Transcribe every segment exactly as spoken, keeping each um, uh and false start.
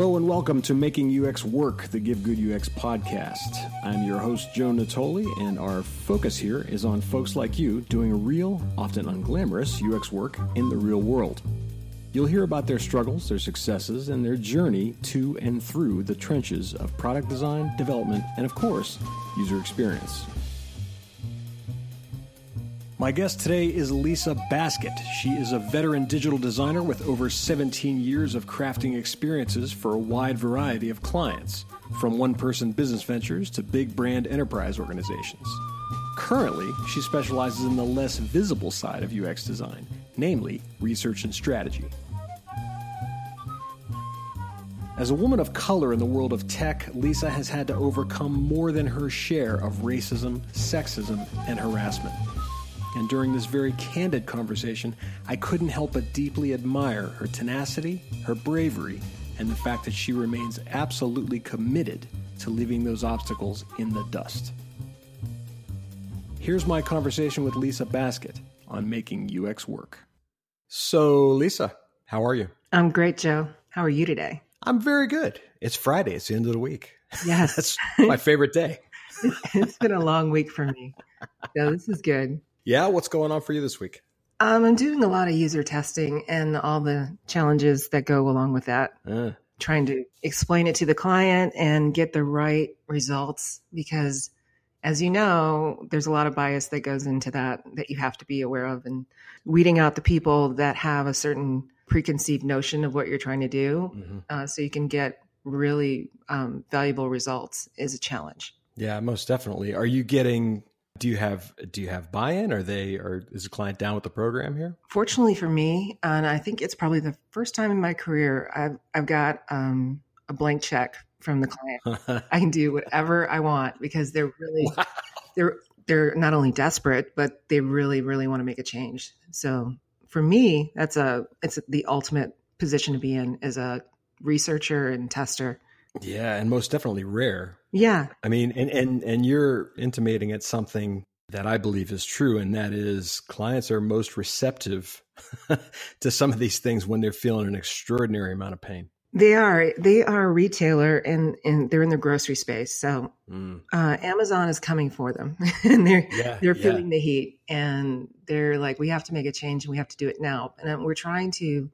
Hello and welcome to Making U X Work, the Give Good U X Podcast. I'm your host, Joe Natoli, and our focus here is on folks like you doing real, often unglamorous U X work in the real world. You'll hear about their struggles, their successes, and their journey to and through the trenches of product design, development, and of course, user experience. My guest today is Lisa Baskett. She is a veteran digital designer with over seventeen years of crafting experiences for a wide variety of clients, from one-person business ventures to big brand enterprise organizations. Currently, she specializes in the less visible side of U X design, namely research and strategy. As a woman of color in the world of tech, Lisa has had to overcome more than her share of racism, sexism, and harassment. And during this very candid conversation, I couldn't help but deeply admire her tenacity, her bravery, and the fact that she remains absolutely committed to leaving those obstacles in the dust. Here's my conversation with Lisa Baskett on Making U X Work. So, Lisa, how are you? I'm great, Joe. How are you today? I'm very good. It's Friday. It's the end of the week. Yes. That's my favorite day. It's been a long week for me. So this is good. Yeah, what's going on for you this week? Um, I'm doing a lot of user testing and all the challenges that go along with that. Uh. Trying to explain it to the client and get the right results because, as you know, there's a lot of bias that goes into that that you have to be aware of, and weeding out the people that have a certain preconceived notion of what you're trying to do mm-hmm. uh, so you can get really um, valuable results is a challenge. Yeah, most definitely. Are you getting... Do you have do you have buy-in? Are they or is the client down with the program here? Fortunately for me, and I think it's probably the first time in my career I've I've got um, a blank check from the client. I can do whatever I want because they're really wow. they're they're not only desperate, but they really really want to make a change. So for me, that's a it's the ultimate position to be in as a researcher and tester. Yeah, and most definitely rare. Yeah. I mean, and, and, and you're intimating at something that I believe is true, and that is clients are most receptive to some of these things when they're feeling an extraordinary amount of pain. They are. They are a retailer, and, and they're in the grocery space. So mm. uh, Amazon is coming for them, and they're yeah, they're feeling yeah. the heat, and they're like, we have to make a change, and we have to do it now. And we're trying to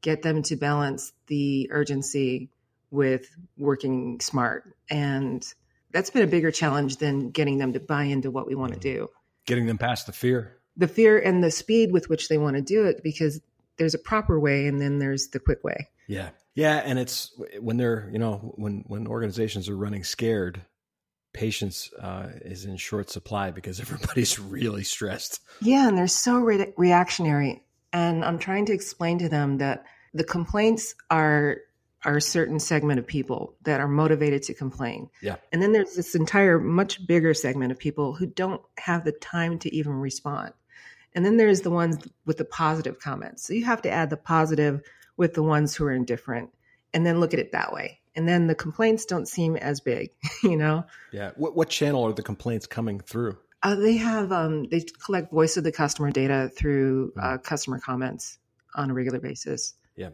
get them to balance the urgency with working smart. And that's been a bigger challenge than getting them to buy into what we want to do. Getting them past the fear. The fear and the speed with which they want to do it, because there's a proper way and then there's the quick way. Yeah. Yeah. And it's when they're, you know, when, when organizations are running scared, patience uh, is in short supply because everybody's really stressed. Yeah. And they're so re- reactionary. And I'm trying to explain to them that the complaints are... are a certain segment of people that are motivated to complain. Yeah. And then there's this entire much bigger segment of people who don't have the time to even respond. And then there's the ones with the positive comments. So you have to add the positive with the ones who are indifferent and then look at it that way. And then the complaints don't seem as big, you know? Yeah. What, what channel are the complaints coming through? Uh, they have, um, they collect voice of the customer data through uh, customer comments on a regular basis. Yeah.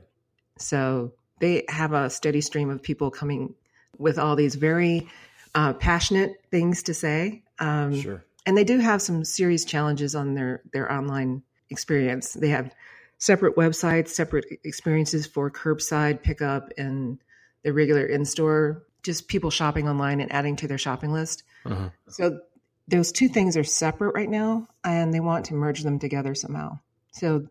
So they have a steady stream of people coming with all these very uh, passionate things to say. Um, sure. And they do have some serious challenges on their, their online experience. They have separate websites, separate experiences for curbside pickup and the regular in-store, just people shopping online and adding to their shopping list. Uh-huh. So those two things are separate right now, and they want to merge them together somehow. So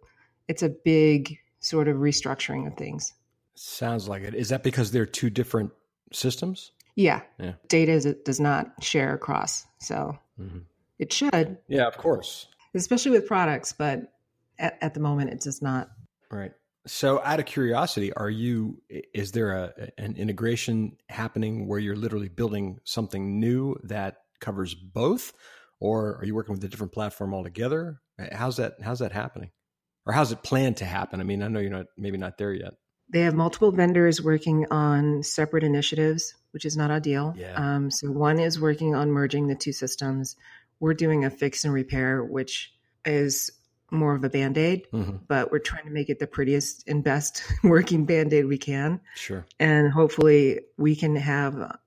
it's a big sort of restructuring of things. Sounds like it. Is that because they're two different systems? Yeah. yeah. Data is, it does not share across. So mm-hmm. it should. Yeah, of course. Especially with products, but at, at the moment it does not. Right. So out of curiosity, are you, is there a, an integration happening where you're literally building something new that covers both? Or are you working with a different platform altogether? How's that, how's that happening? Or how's it planned to happen? I mean, I know you're not, maybe not there yet. They have multiple vendors working on separate initiatives, which is not ideal. Yeah. Um, so one is working on merging the two systems. We're doing a fix and repair, which is more of a Band-Aid, mm-hmm. but we're trying to make it the prettiest and best working Band-Aid we can. Sure. And hopefully we can have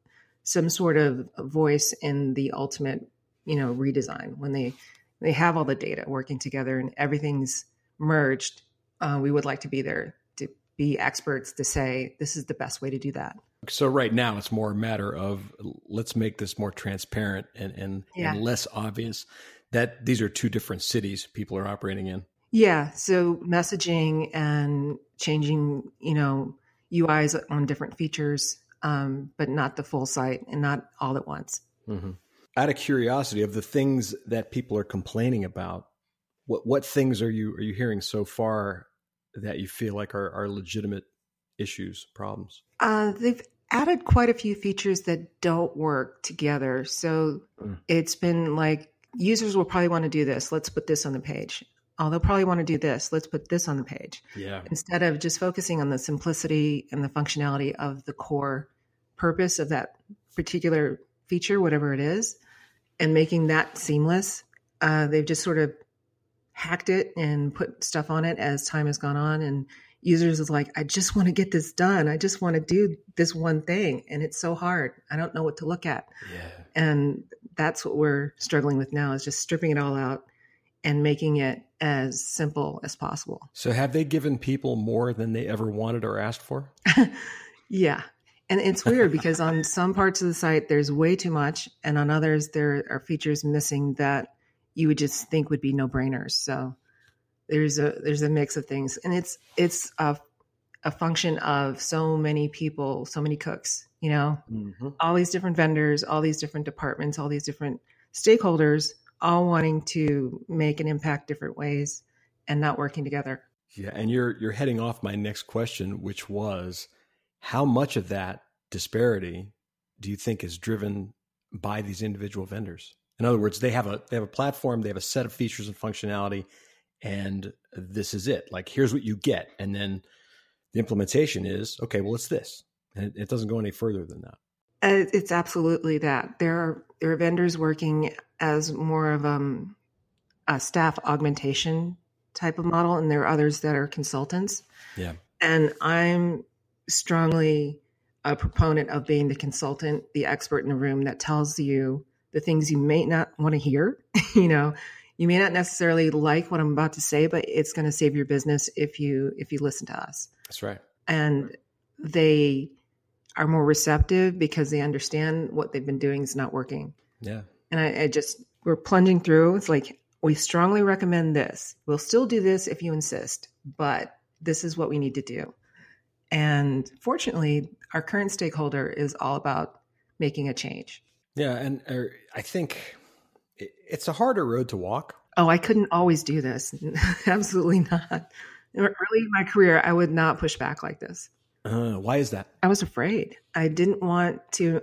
some sort of voice in the ultimate, you know, redesign. When they, they have all the data working together and everything's merged, uh, we would like to be there to be experts to say, this is the best way to do that. So right now it's more a matter of let's make this more transparent and, and, yeah. and less obvious that these are two different cities people are operating in. Yeah. So messaging and changing, you know, U Is on different features, um, but not the full site and not all at once. Mm-hmm. Out of curiosity, of the things that people are complaining about, what what things are you are you hearing so far that you feel like are, are legitimate issues, problems? Uh, they've added quite a few features that don't work together. So mm. it's been like, users will probably want to do this. Let's put this on the page. Oh, they'll probably want to do this. Let's put this on the page. Yeah. Instead of just focusing on the simplicity and the functionality of the core purpose of that particular feature, whatever it is, and making that seamless. Uh, they've just sort of hacked it and put stuff on it as time has gone on. And users is like, I just want to get this done. I just want to do this one thing. And it's so hard. I don't know what to look at. Yeah. And that's what we're struggling with now, is just stripping it all out and making it as simple as possible. So have they given people more than they ever wanted or asked for? Yeah. And it's weird because on some parts of the site, there's way too much. And on others, there are features missing that you would just think would be no-brainers. So There's a there's a mix of things, and it's it's a a function of so many people, so many cooks, you know, mm-hmm. all these different vendors, all these different departments, all these different stakeholders, all wanting to make an impact different ways and not working together. Yeah, and you're you're heading off my next question, which was, how much of that disparity do you think is driven by these individual vendors? In other words, they have a they have a platform, they have a set of features and functionality, and this is it. Like, here's what you get. And then the implementation is, okay, well, it's this. And it, it doesn't go any further than that. It's absolutely that. There are, there are vendors working as more of um, a staff augmentation type of model. And there are others that are consultants. Yeah. And I'm strongly a proponent of being the consultant, the expert in the room that tells you the things you may not want to hear, you know. You may not necessarily like what I'm about to say, but it's going to save your business if you if you listen to us. That's right. And they are more receptive because they understand what they've been doing is not working. Yeah. And I, I just, we're plunging through. It's like, we strongly recommend this. We'll still do this if you insist, but this is what we need to do. And fortunately, our current stakeholder is all about making a change. Yeah. And uh, I think... it's a harder road to walk. Oh, I couldn't always do this. Absolutely not. Early in my career, I would not push back like this. Uh, why is that? I was afraid. I didn't want to.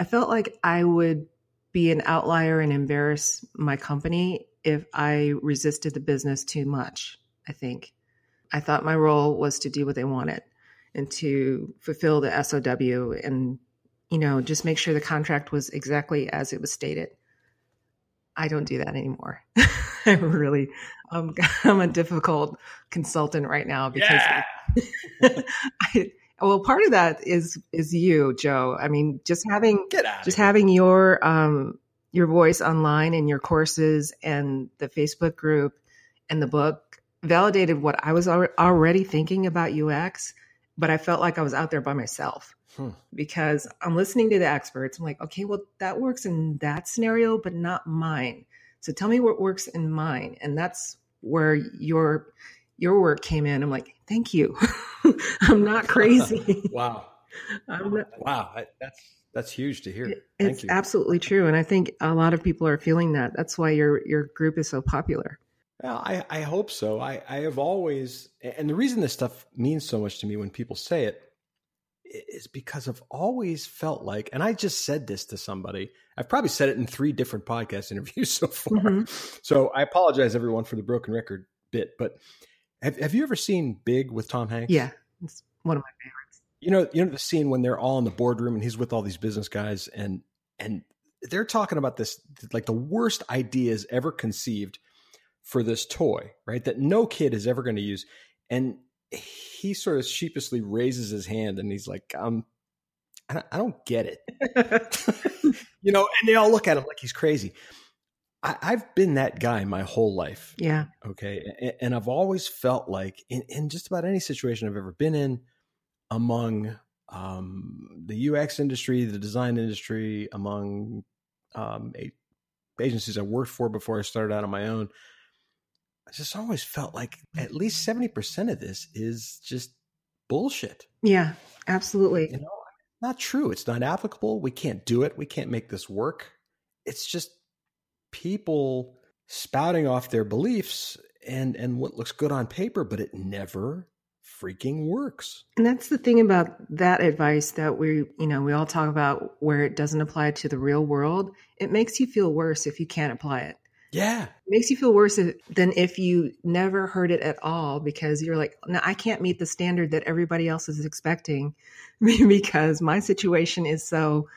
I felt like I would be an outlier and embarrass my company if I resisted the business too much, I think. I thought my role was to do what they wanted and to fulfill the S O W and, you know, just make sure the contract was exactly as it was stated. I don't do that anymore. I'm really, um, I'm a difficult consultant right now because yeah. I, I, well, part of that is, is you, Joe. I mean, just having, just having your, um, your voice online and your courses and the Facebook group and the book validated what I was al- already thinking about U X, but I felt like I was out there by myself. Hmm. Because I'm listening to the experts. I'm like, okay, well, that works in that scenario, but not mine. So tell me what works in mine. And that's where your your work came in. I'm like, thank you. I'm not crazy. Wow. I'm not, wow. I, that's that's huge to hear. It, thank it's you. Absolutely true. And I think a lot of people are feeling that. That's why your your group is so popular. Well, I, I hope so. I, I have always, and the reason this stuff means so much to me when people say it, is because I've always felt like, and I just said this to somebody, I've probably said it in three different podcast interviews so far. Mm-hmm. So I apologize everyone for the broken record bit, but have, have you ever seen Big with Tom Hanks? Yeah. It's one of my favorites. You know, you know, the scene when they're all in the boardroom and he's with all these business guys and, and they're talking about this, like the worst ideas ever conceived for this toy, right? That no kid is ever going to use. And he sort of sheepishly raises his hand and he's like, um, I don't, I don't get it. You know, and they all look at him like he's crazy. I, I've been that guy my whole life. Yeah. Okay. And, and I've always felt like in, in just about any situation I've ever been in, among um, the U X industry, the design industry, among um, a, agencies I worked for before I started out on my own, I just always felt like at least seventy percent of this is just bullshit. Yeah, absolutely. You know, not true. It's not applicable. We can't do it. We can't make this work. It's just people spouting off their beliefs and, and what looks good on paper, but it never freaking works. And that's the thing about that advice that we, you know, we all talk about where it doesn't apply to the real world. It makes you feel worse if you can't apply it. Yeah. It makes you feel worse if, than if you never heard it at all, because you're like, no, I can't meet the standard that everybody else is expecting because my situation is so,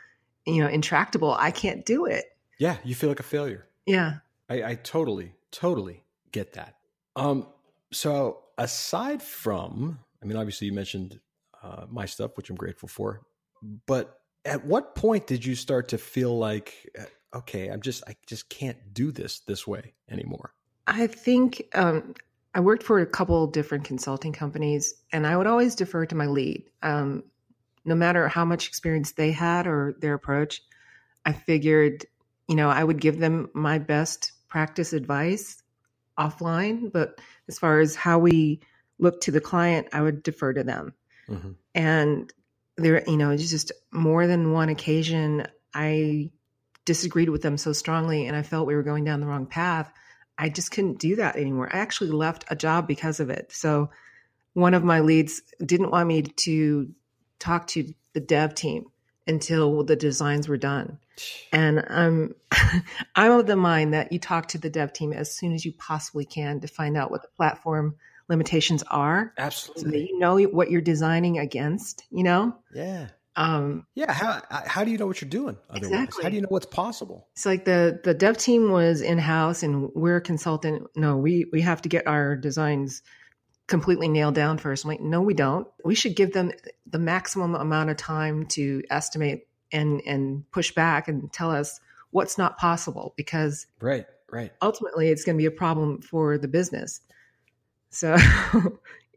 you know, intractable. I can't do it. Yeah. You feel like a failure. Yeah. I, I totally, totally get that. Um, so aside from, I mean, obviously you mentioned uh, my stuff, which I'm grateful for, but at what point did you start to feel like, okay, I'm just, I just can't do this this way anymore? I think um, I worked for a couple different consulting companies and I would always defer to my lead. Um, no matter how much experience they had or their approach, I figured, you know, I would give them my best practice advice offline, but as far as how we look to the client, I would defer to them. Mm-hmm. And there, you know, it's just more than one occasion I disagreed with them so strongly and I felt we were going down the wrong path. I just couldn't do that anymore. I actually left a job because of it. So one of my leads didn't want me to talk to the dev team until the designs were done. And I'm, I'm of the mind that you talk to the dev team as soon as you possibly can to find out what the platform limitations are. Absolutely. So that you know what you're designing against, you know? Yeah. Um, yeah. How, how do you know what you're doing otherwise? Exactly. How do you know what's possible? It's like the, the dev team was in-house and we're a consultant. No, we, we have to get our designs completely nailed down first. I'm like, no, we don't. We should give them the maximum amount of time to estimate and and push back and tell us what's not possible, because right, right. ultimately it's going to be a problem for the business. So,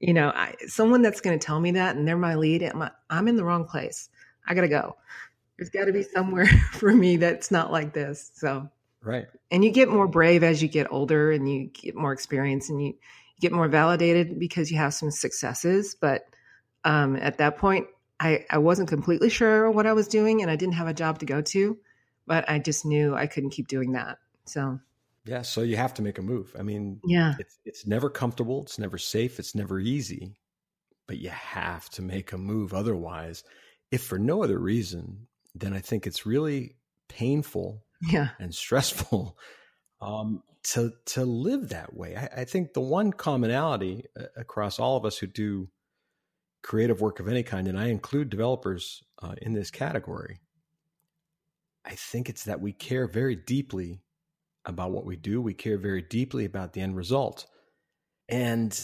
you know, I, someone that's going to tell me that and they're my lead, I'm, I'm in the wrong place. I got to go. There's got to be somewhere for me that's not like this. So, right. And you get more brave as you get older and you get more experience and you get more validated because you have some successes. But um, at that point, I, I wasn't completely sure what I was doing and I didn't have a job to go to, but I just knew I couldn't keep doing that. So, yeah. So you have to make a move. I mean, yeah, it's, it's never comfortable. It's never safe. It's never easy, but you have to make a move. Otherwise, if for no other reason, then I think it's really painful yeah. and stressful um, to, to live that way. I, I think the one commonality across all of us who do creative work of any kind, and I include developers uh, in this category, I think it's that we care very deeply about what we do. We care very deeply about the end result. And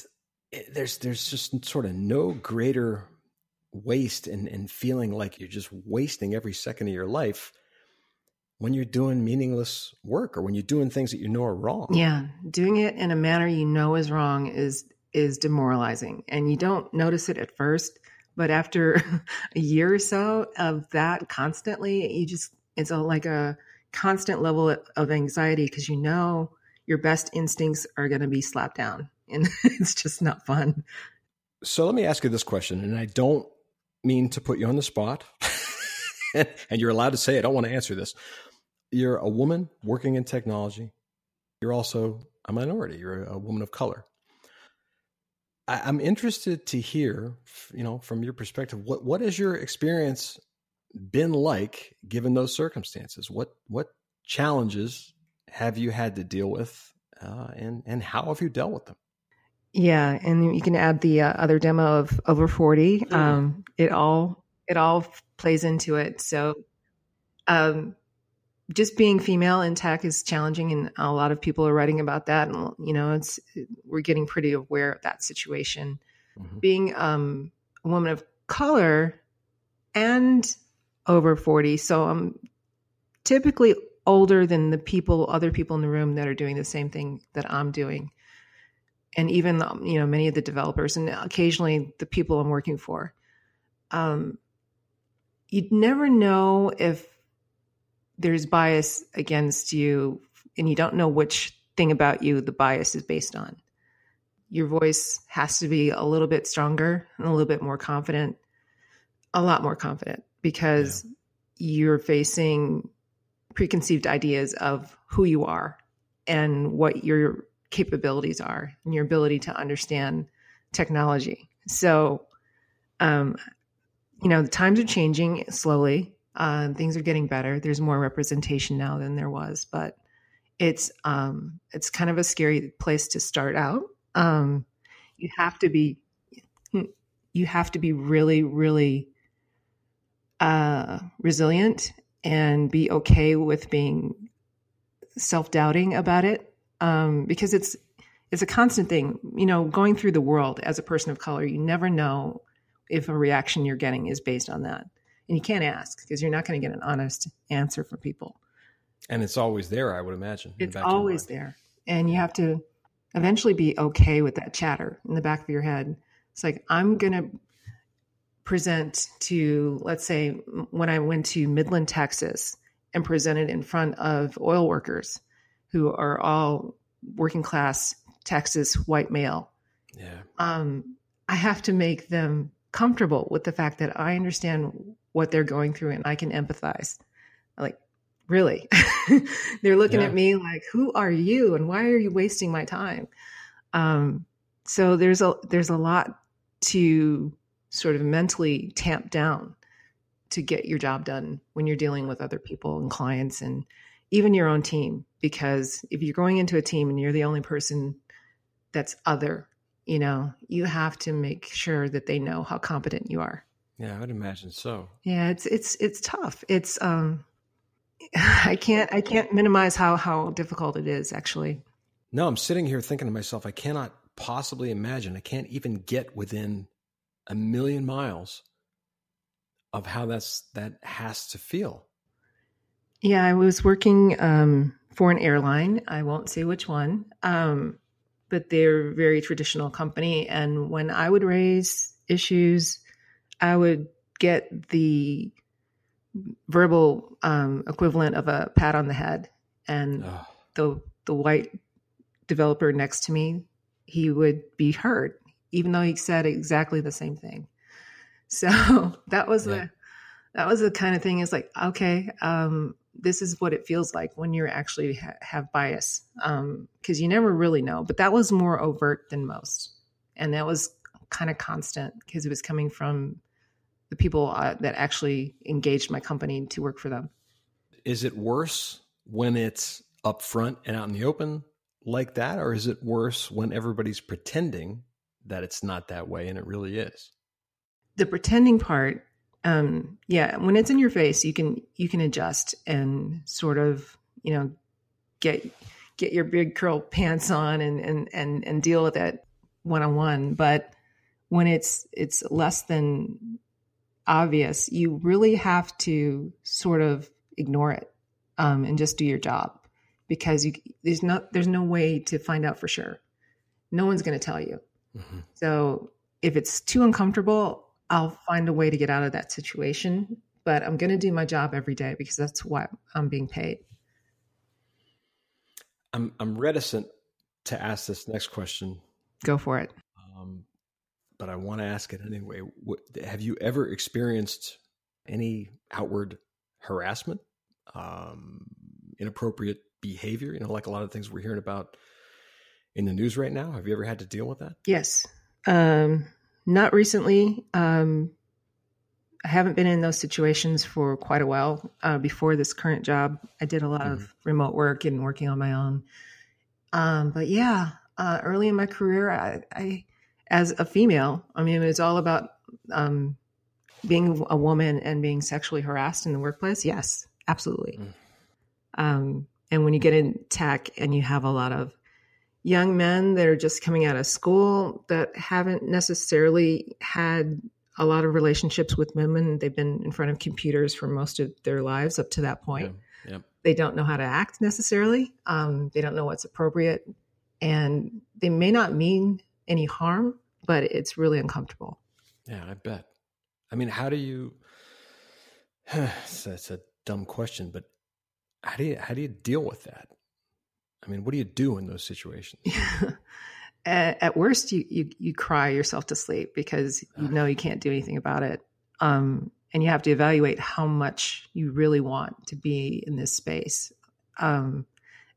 it, there's there's just sort of no greater waste in, in feeling like you're just wasting every second of your life when you're doing meaningless work or when you're doing things that you know are wrong. Yeah, doing it in a manner you know is wrong is is demoralizing, and you don't notice it at first, but after a year or so of that constantly, you just, it's a, like a constant level of anxiety because you know your best instincts are going to be slapped down and it's just not fun. So let me ask you this question, and I don't mean to put you on the spot and you're allowed to say, I don't want to answer this. You're a woman working in technology. You're also a minority. You're a woman of color. I'm interested to hear, you know, from your perspective, what, what has your experience been like given those circumstances? What, what challenges have you had to deal with uh, and, and how have you dealt with them? Yeah. And you can add the uh, other demo of over forty. Mm-hmm. Um, it all, it all plays into it. So um, just being female in tech is challenging, and a lot of people are writing about that. And, you know, it's, we're getting pretty aware of that situation. Mm-hmm. Being um, a woman of color and over forty. So I'm typically older than the people, other people in the room that are doing the same thing that I'm doing. And even, you know, many of the developers and occasionally the people I'm working for. Um, you'd never know if there's bias against you, and you don't know which thing about you the bias is based on. Your voice has to be a little bit stronger and a little bit more confident, a lot more confident, because yeah. you're facing preconceived ideas of who you are and what your capabilities are and your ability to understand technology. So, um, you know, the times are changing slowly. Um, things are getting better. There's more representation now than there was, but it's um, it's kind of a scary place to start out. Um, you have to be, you have to be really, really uh, resilient and be okay with being self-doubting about it, um, because it's it's a constant thing. You know, going through the world as a person of color, you never know if a reaction you're getting is based on that. And you can't ask, because you're not going to get an honest answer from people. And it's always there, I would imagine. It's always there. And you have to eventually be okay with that chatter in the back of your head. It's like, I'm going to present to, let's say, when I went to Midland, Texas, and presented in front of oil workers who are all working class, Texas, white male. Yeah. Um, I have to make them comfortable with the fact that I understand what they're going through and I can empathize. Like, really? They're looking yeah. at me like, who are you? And why are you wasting my time? Um, so there's a, there's a lot to sort of mentally tamp down to get your job done when you're dealing with other people and clients and even your own team, because if you're going into a team and you're the only person that's other, you know, you have to make sure that they know how competent you are. Yeah, I would imagine so. Yeah, it's it's it's tough. It's um, I can't I can't minimize how how difficult it is, actually. No, I'm sitting here thinking to myself, I cannot possibly imagine. I can't even get within a million miles of how that's that has to feel. Yeah, I was working um, for an airline. I won't say which one, um, but they're a very traditional company. And when I would raise issues, I would get the verbal um, equivalent of a pat on the head. And oh. the the white developer next to me, he would be heard, even though he said exactly the same thing. So that was yeah. the that was the kind of thing. It's like, okay, um, this is what it feels like when you actually ha- have bias, because um, you never really know. But that was more overt than most, and that was kind of constant, because it was coming from the people uh, that actually engaged my company to work for them. Is it worse when it's up front and out in the open like that? Or is it worse when everybody's pretending that it's not that way and it really is? The pretending part. Um, yeah. When it's in your face, you can, you can adjust and sort of, you know, get, get your big curl pants on and, and, and, and deal with it one-on-one. But when it's it's less than obvious, you really have to sort of ignore it um, and just do your job, because you, there's not there's no way to find out for sure. No one's going to tell you. Mm-hmm. So if it's too uncomfortable, I'll find a way to get out of that situation. But I'm going to do my job every day, because that's why I'm being paid. I'm I'm reticent to ask this next question. Go for it. Um, but I want to ask it anyway. What, have you ever experienced any outward harassment, um, inappropriate behavior? You know, like a lot of things we're hearing about in the news right now. Have you ever had to deal with that? Yes. Um, not recently. Um, I haven't been in those situations for quite a while. Uh, before this current job, I did a lot mm-hmm. of remote work and working on my own. Um, but yeah, uh, early in my career, I, I as a female, I mean, it's all about um, being a woman and being sexually harassed in the workplace. Yes, absolutely. Mm. Um, and when you get in tech and you have a lot of young men that are just coming out of school that haven't necessarily had a lot of relationships with women, they've been in front of computers for most of their lives up to that point. Yeah. Yeah. They don't know how to act necessarily. Um, they don't know what's appropriate, and they may not mean any harm, but it's really uncomfortable. Yeah, I bet. I mean, how do you, that's a dumb question, but how do you, how do you deal with that? I mean, what do you do in those situations? at, at worst, you, you, you cry yourself to sleep because you know you can't do anything about it. Um, And you have to evaluate how much you really want to be in this space. Um,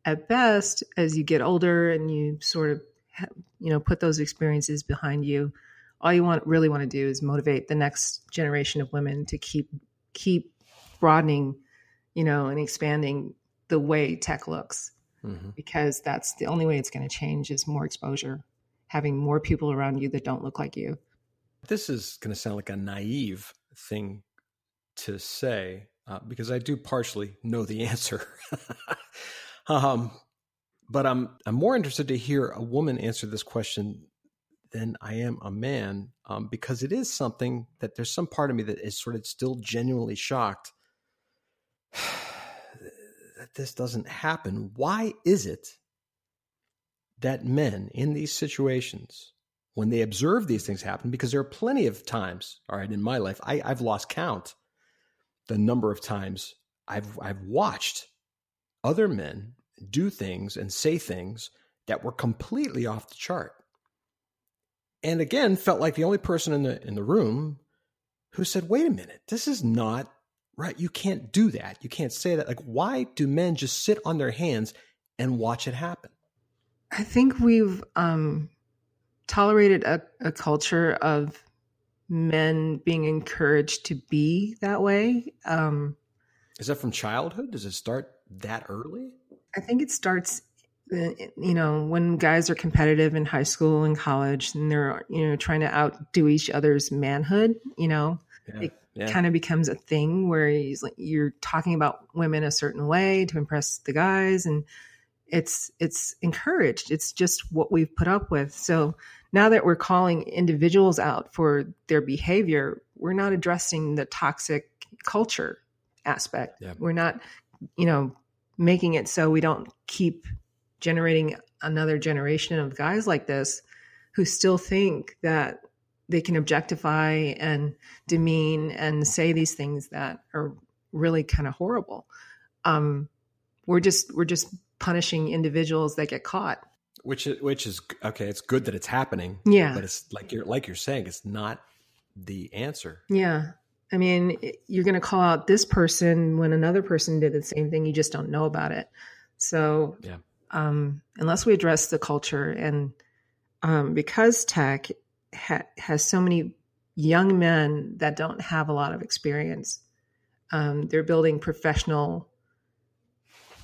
at best, as you get older and you sort of, ha- you know, put those experiences behind you, all you want really want to do is motivate the next generation of women to keep keep broadening, you know, and expanding the way tech looks, mm-hmm. because that's the only way it's going to change is more exposure, having more people around you that don't look like you. This is going to sound like a naive thing to say, uh, because I do partially know the answer. um, but I'm I'm more interested to hear a woman answer this question than I am a man, um, because it is something that there's some part of me that is sort of still genuinely shocked that this doesn't happen. Why is it that men in these situations, when they observe these things happen, because there are plenty of times, all right, in my life, I, I've lost count the number of times I've I've watched other men do things and say things that were completely off the chart. And again, felt like the only person in the in the room who said, wait a minute, this is not right. You can't do that. You can't say that. Like, why do men just sit on their hands and watch it happen? I think we've... um tolerated a, a culture of men being encouraged to be that way. Um, Is that from childhood? Does it start that early? I think it starts, you know, when guys are competitive in high school and college and they're, you know, trying to outdo each other's manhood, you know, yeah, it yeah. kind of becomes a thing where he's like, you're talking about women a certain way to impress the guys, and it's, it's encouraged. It's just what we've put up with. So now that we're calling individuals out for their behavior, we're not addressing the toxic culture aspect. Yeah. We're not, you know, making it so we don't keep generating another generation of guys like this who still think that they can objectify and demean and say these things that are really kind of horrible. Um, we're just, we're just, punishing individuals that get caught, which is, which is okay. It's good that it's happening. Yeah. But it's like you're, like you're saying, it's not the answer. Yeah. I mean, you're going to call out this person when another person did the same thing. You just don't know about it. So, yeah. um, unless we address the culture, and, um, because tech ha- has so many young men that don't have a lot of experience, um, they're building professional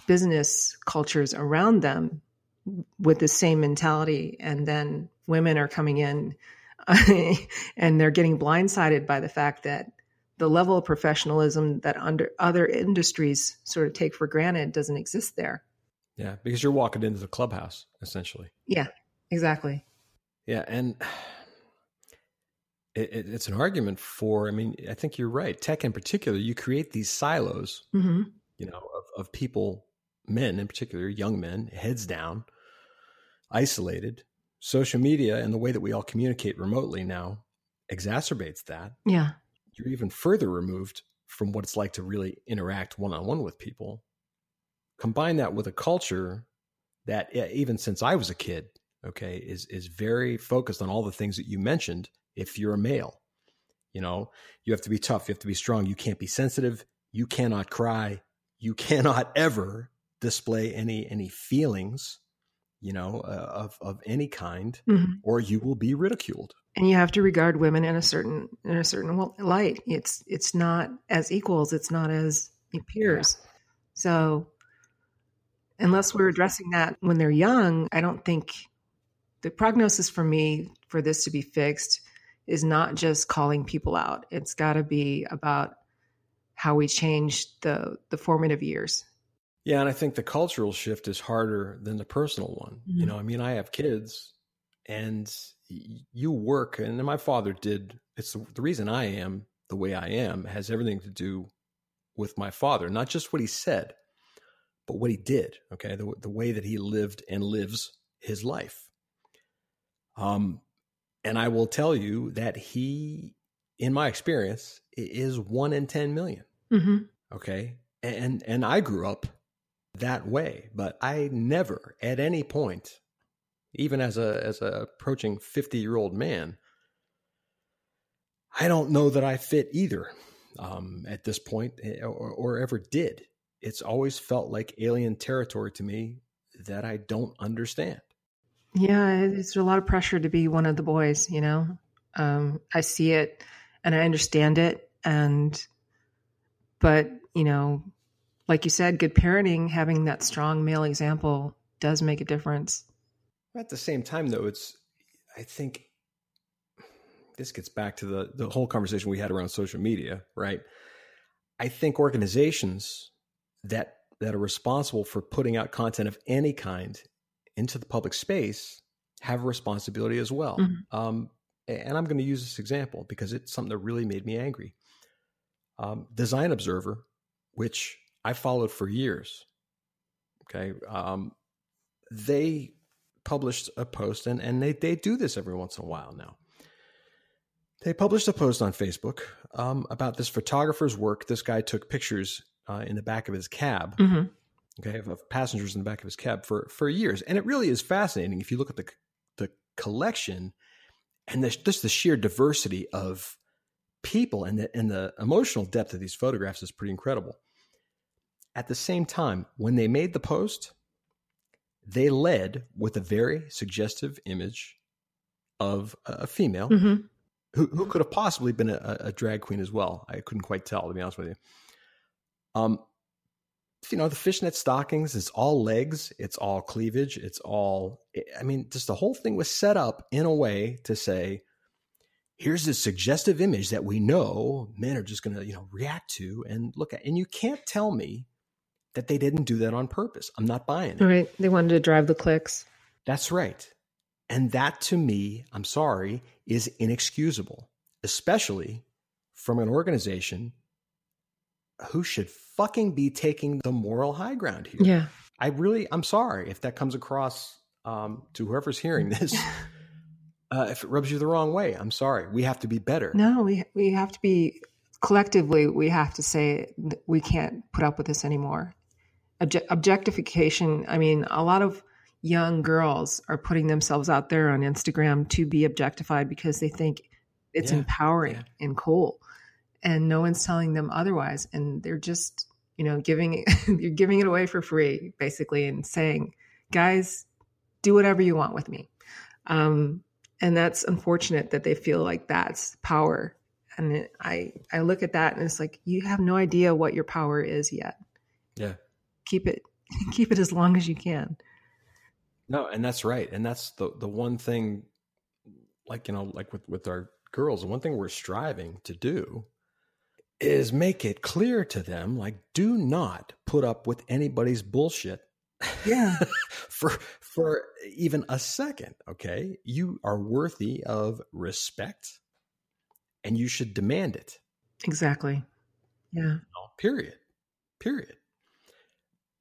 business cultures around them with the same mentality. And then women are coming in and they're getting blindsided by the fact that the level of professionalism that under other industries sort of take for granted doesn't exist there. Yeah. Because you're walking into the clubhouse essentially. Yeah, exactly. Yeah. And it, it, it's an argument for, I mean, I think you're right. Tech in particular, you create these silos, mm-hmm. you know, of, of people, men in particular, young men, heads down, isolated. Social media and the way that we all communicate remotely now exacerbates that. Yeah. You're even further removed from what it's like to really interact one-on-one with people. Combine that with a culture that, even since I was a kid, okay, is, is very focused on all the things that you mentioned. If you're a male, you know, you have to be tough. You have to be strong. You can't be sensitive. You cannot cry. You cannot ever display any any feelings, you know, uh, of of any kind, mm-hmm. or you will be ridiculed. And you have to regard women in a certain in a certain light. It's it's not as equals. It's not as peers. Yeah. So unless we're addressing that when they're young, I don't think the prognosis for me for this to be fixed is not just calling people out. It's got to be about how we change the the formative years. Yeah. And I think the cultural shift is harder than the personal one. Mm-hmm. You know, I mean, I have kids and you work, and my father did. It's the reason I am the way I am has everything to do with my father, not just what he said, but what he did. Okay. The, the way that he lived and lives his life. Um, and I will tell you that he, in my experience, is one in ten million. Mm-hmm. Okay. And, and I grew up that way, but I never at any point, even as a, as a approaching fifty year old man, I don't know that I fit either um, at this point or, or ever did. It's always felt like alien territory to me that I don't understand. Yeah, it's a lot of pressure to be one of the boys, you know? Um, I see it and I understand it. And, but, you know, like you said, good parenting, having that strong male example does make a difference. At the same time, though, it's, I think this gets back to the, the whole conversation we had around social media, right? I think organizations that that are responsible for putting out content of any kind into the public space have a responsibility as well. Mm-hmm. Um, and I'm going to use this example because it's something that really made me angry. Um, Design Observer, which I followed for years, okay, um, they published a post, and, and they, they do this every once in a while now. They published a post on Facebook um, about this photographer's work. This guy took pictures Uh, in the back of his cab, mm-hmm. okay, of, of passengers in the back of his cab for, for years. And it really is fascinating if you look at the the collection and the, just the sheer diversity of people and the, and the emotional depth of these photographs is pretty incredible. At the same time, when they made the post, they led with a very suggestive image of a, a female mm-hmm. who, who could have possibly been a, a drag queen as well. I couldn't quite tell, to be honest with you. Um, you know, the fishnet stockings, it's all legs, it's all cleavage, it's all, I mean, just the whole thing was set up in a way to say, here's this suggestive image that we know men are just going to, you know, react to and look at. And you can't tell me that they didn't do that on purpose. I'm not buying it. Right. They wanted to drive the clicks. That's right. And that to me, I'm sorry, is inexcusable, especially from an organization who should fucking be taking the moral high ground here. Yeah. I really, I'm sorry if that comes across um, to whoever's hearing this, uh, if it rubs you the wrong way, I'm sorry. We have to be better. No, we we have to be, collectively, we have to say we can't put up with this anymore. Obje- objectification, I mean, a lot of young girls are putting themselves out there on Instagram to be objectified because they think it's yeah, empowering yeah. and cool. And no one's telling them otherwise. And they're just, you know, giving, you're giving it away for free, basically, and saying, guys, do whatever you want with me. Um, and that's unfortunate that they feel like that's power. And it, I, I look at that and it's like, you have no idea what your power is yet. Yeah. Keep it, keep it as long as you can. No. And that's right. And that's the, the one thing, like, you know, like with, with our girls, the one thing we're striving to do is make it clear to them, like, do not put up with anybody's bullshit. Yeah. for for even a second, okay? You are worthy of respect and you should demand it. Exactly. Yeah. No, period. Period.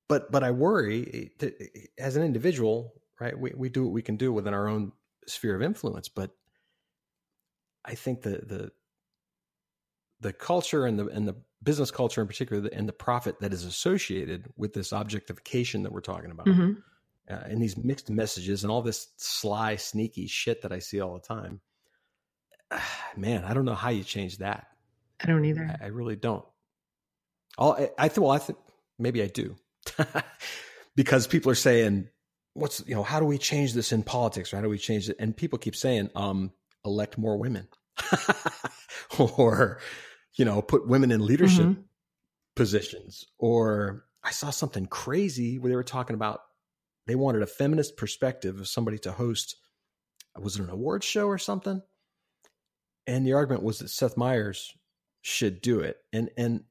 But but I worry that as an individual, right? We we do what we can do within our own sphere of influence, but I think the the the culture and the and the business culture in particular, and the profit that is associated with this objectification that we're talking about, mm-hmm. uh, and these mixed messages and all this sly, sneaky shit that I see all the time. Uh, man, I don't know how you change that. I don't either. I, I really don't. All I, I think. Well, I think maybe I do, because people are saying, "What's you know? How do we change this in politics? Or how do we change it?" And people keep saying, um, "Elect more women." Or, you know, put women in leadership mm-hmm. positions. Or I saw something crazy where they were talking about, they wanted a feminist perspective of somebody to host, was it an award show or something? And the argument was that Seth Meyers should do it. And, and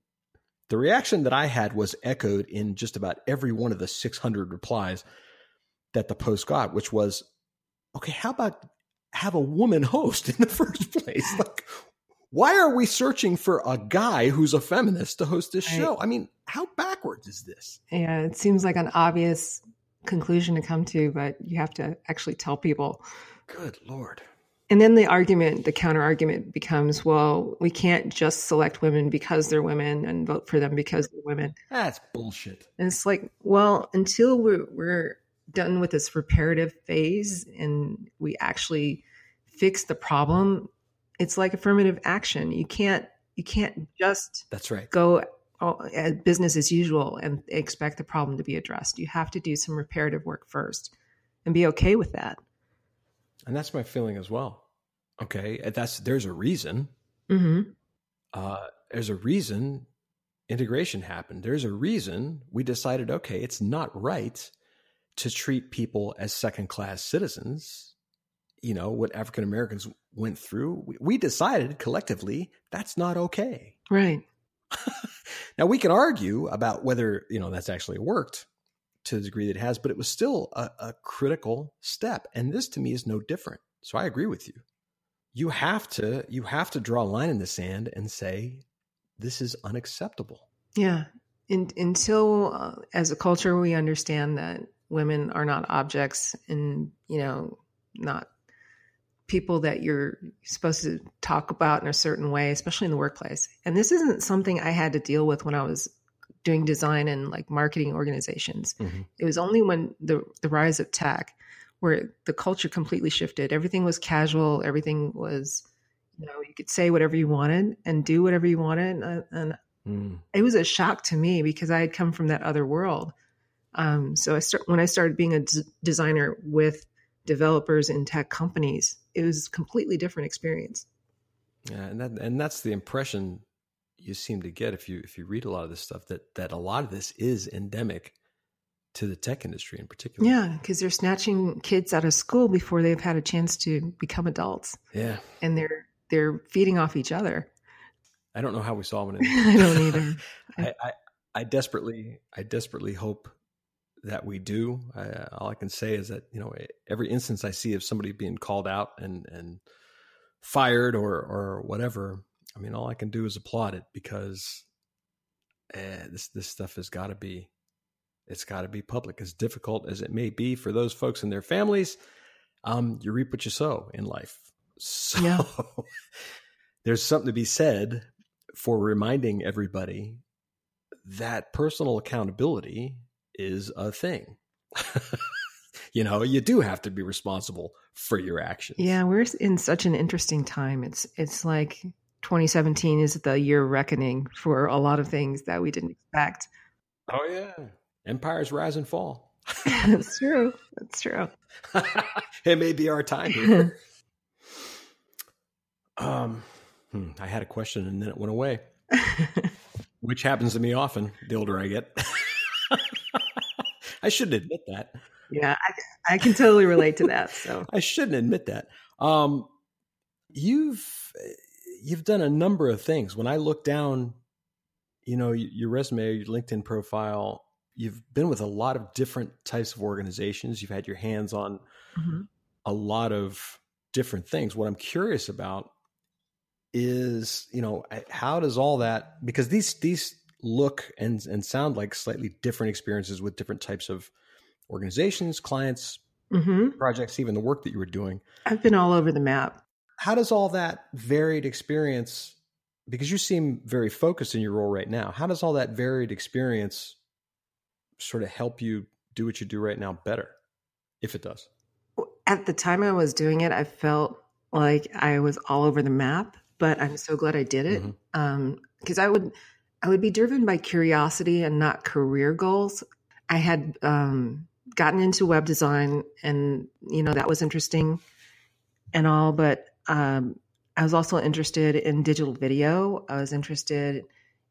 The reaction that I had was echoed in just about every one of the six hundred replies that the post got, which was, okay, how about have a woman host in the first place? Like, why are we searching for a guy who's a feminist to host this show? I mean, how backwards is this? Yeah, it seems like an obvious conclusion to come to, but you have to actually tell people. Good Lord. And then the argument, the counter argument becomes, well, we can't just select women because they're women and vote for them because they're women. That's bullshit. And it's like, well, until we're, we're done with this reparative phase and we actually fix the problem, it's like affirmative action. You can't, you can't just That's right. go business as usual and expect the problem to be addressed. You have to do some reparative work first and be okay with that. And that's my feeling as well. Okay, that's there's a reason. Mm-hmm. Uh, there's a reason integration happened. There's a reason we decided, okay, it's not right to treat people as second-class citizens. You know, what African Americans went through, we, we decided collectively that's not okay. Right. Now, we can argue about whether, you know, that's actually worked to the degree that it has, but it was still a, a critical step. And this to me is no different. So I agree with you. You have to, you have to draw a line in the sand and say, this is unacceptable. Yeah. In, until uh, as a culture, we understand that women are not objects and, you know, not people that you're supposed to talk about in a certain way, especially in the workplace. And this isn't something I had to deal with when I was doing design and like marketing organizations. Mm-hmm. It was only when the the rise of tech where the culture completely shifted. Everything was casual. Everything was, you know, you could say whatever you wanted and do whatever you wanted. And, and mm. it was a shock to me because I had come from that other world. Um, so I start, when I started being a d- designer with developers in tech companies, it was a completely different experience. Yeah. And that, and that's the impression you seem to get if you if you read a lot of this stuff, that that a lot of this is endemic to the tech industry in particular. Yeah, because they're snatching kids out of school before they've had a chance to become adults. Yeah, and they're they're feeding off each other. I don't know how we solve it. I don't either. I, I I desperately I desperately hope that we do. I, all I can say is that, you know, every instance I see of somebody being called out and and fired or or whatever, I mean, all I can do is applaud it because eh, this this stuff has got to be, it's got to be public. As difficult as it may be for those folks and their families, um, you reap what you sow in life. So yeah. There's something to be said for reminding everybody that personal accountability is a thing. You know, you do have to be responsible for your actions. Yeah, we're in such an interesting time. It's it's like... twenty seventeen is the year of reckoning for a lot of things that we didn't expect. Oh yeah. Empires rise and fall. That's true. That's true. It may be our time here. um, hmm, I had a question and then it went away, which happens to me often the older I get. I shouldn't admit that. Yeah. I, I can totally relate to that. So I shouldn't admit that. Um, you've, You've done a number of things. When I look down, you know, your resume, your LinkedIn profile, you've been with a lot of different types of organizations. You've had your hands on mm-hmm. a lot of different things. What I'm curious about is, you know, how does all that, because these these look and, and sound like slightly different experiences with different types of organizations, clients, mm-hmm. projects, even the work that you were doing. I've been all over the map. How does all that varied experience, because you seem very focused in your role right now, how does all that varied experience sort of help you do what you do right now better, if it does? At the time I was doing it, I felt like I was all over the map, but I'm so glad I did it. Mm-hmm. Um, 'cause I would, I would be driven by curiosity and not career goals. I had um, gotten into web design and, you know, that was interesting and all, but Um, I was also interested in digital video. I was interested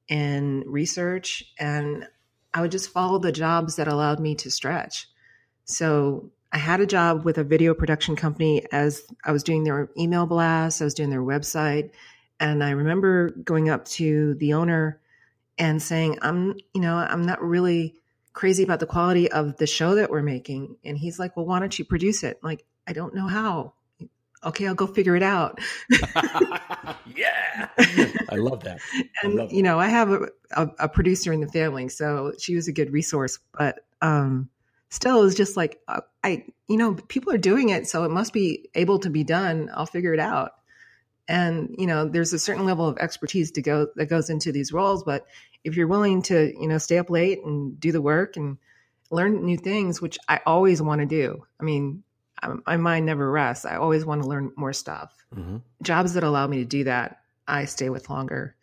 in research, and I would just follow the jobs that allowed me to stretch. So I had a job with a video production company as I was doing their email blasts. I was doing their website. And I remember going up to the owner and saying, I'm, you know, I'm not really crazy about the quality of the show that we're making. And he's like, well, why don't you produce it? I'm like, I don't know how. Okay, I'll go figure it out. Yeah. I love that. And, I love you that. know, I have a, a, a producer in the family, so she was a good resource, but um, still it was just like, uh, I, you know, people are doing it, so it must be able to be done. I'll figure it out. And, you know, there's a certain level of expertise to go that goes into these roles, but if you're willing to, you know, stay up late and do the work and learn new things, which I always want to do. I mean, my mind never rests. I always want to learn more stuff. Mm-hmm. Jobs that allow me to do that, I stay with longer.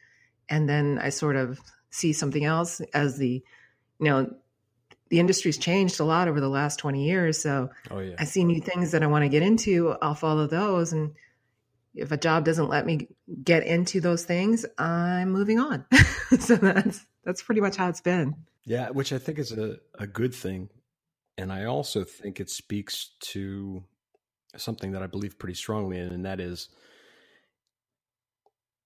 And then I sort of see something else as the, you know, the industry's changed a lot over the last twenty years. So oh, yeah. I see new things that I want to get into. I'll follow those. And if a job doesn't let me get into those things, I'm moving on. So that's, that's pretty much how it's been. Yeah. Which I think is a, a good thing. And I also think it speaks to something that I believe pretty strongly in, and that is,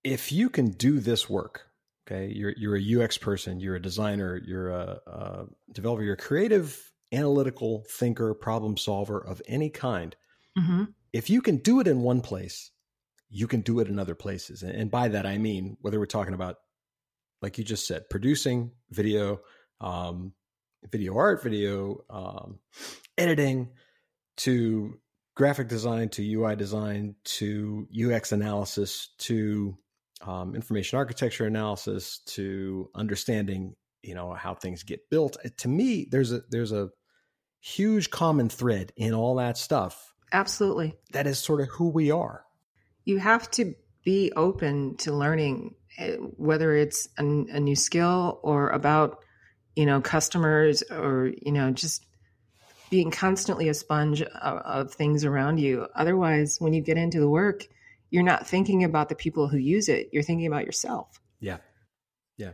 if you can do this work, okay, you're you're a U X person, you're a designer, you're a, a developer, you're a creative, analytical thinker, problem solver of any kind. Mm-hmm. If you can do it in one place, you can do it in other places. And, and by that, I mean, whether we're talking about, like you just said, producing video, um, video art, video um, editing, to graphic design, to U I design, to U X analysis, to um, information architecture analysis, to understanding, you know, how things get built. To me, there's a there's a huge common thread in all that stuff. Absolutely. That is sort of who we are. You have to be open to learning, whether it's a, a new skill or about, you know, customers, or, you know, just being constantly a sponge of, of things around you. Otherwise, when you get into the work, you're not thinking about the people who use it. You're thinking about yourself. Yeah. Yeah.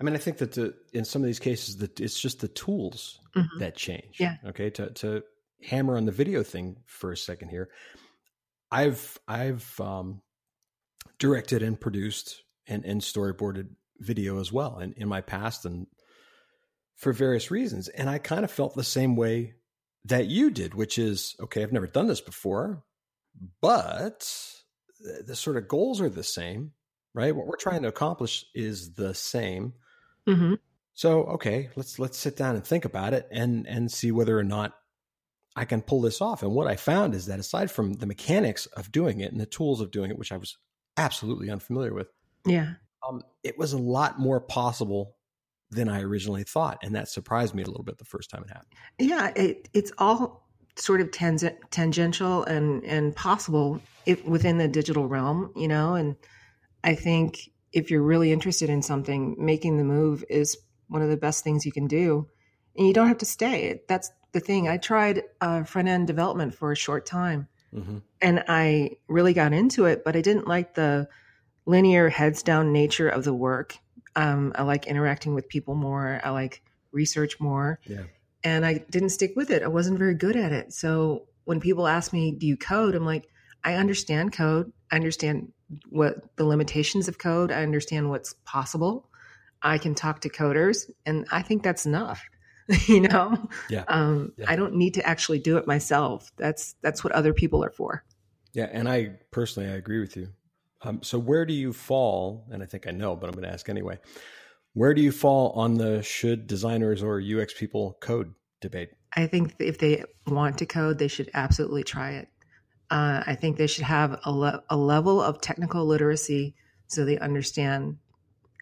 I mean, I think that the, in some of these cases, that it's just the tools mm-hmm. that change. Yeah. Okay. To, to hammer on the video thing for a second here. I've, I've um, directed and produced and, and storyboarded video as well. And in my past, and for various reasons. And I kind of felt the same way that you did, which is, okay, I've never done this before, but the sort of goals are the same, right? What we're trying to accomplish is the same. Mm-hmm. So, okay, let's, let's sit down and think about it and, and see whether or not I can pull this off. And what I found is that aside from the mechanics of doing it and the tools of doing it, which I was absolutely unfamiliar with, yeah, um, it was a lot more possible than I originally thought. And that surprised me a little bit the first time it happened. Yeah, it, it's all sort of tangent, tangential and, and possible if, within the digital realm, you know, and I think if you're really interested in something, making the move is one of the best things you can do. And you don't have to stay. That's the thing. I tried uh, front-end development for a short time mm-hmm. and I really got into it, but I didn't like the linear heads-down nature of the work. Um, I like interacting with people more. I like research more. Yeah. And I didn't stick with it. I wasn't very good at it. So when people ask me, do you code? I'm like, I understand code. I understand what the limitations of code. I understand what's possible. I can talk to coders. And I think that's enough, you know? Yeah. Um, yeah. I don't need to actually do it myself. That's, that's what other people are for. Yeah. And I personally, I agree with you. Um, so where do you fall, and I think I know, but I'm going to ask anyway, where do you fall on the should designers or U X people code debate? I think if they want to code, they should absolutely try it. Uh, I think they should have a, le- a level of technical literacy so they understand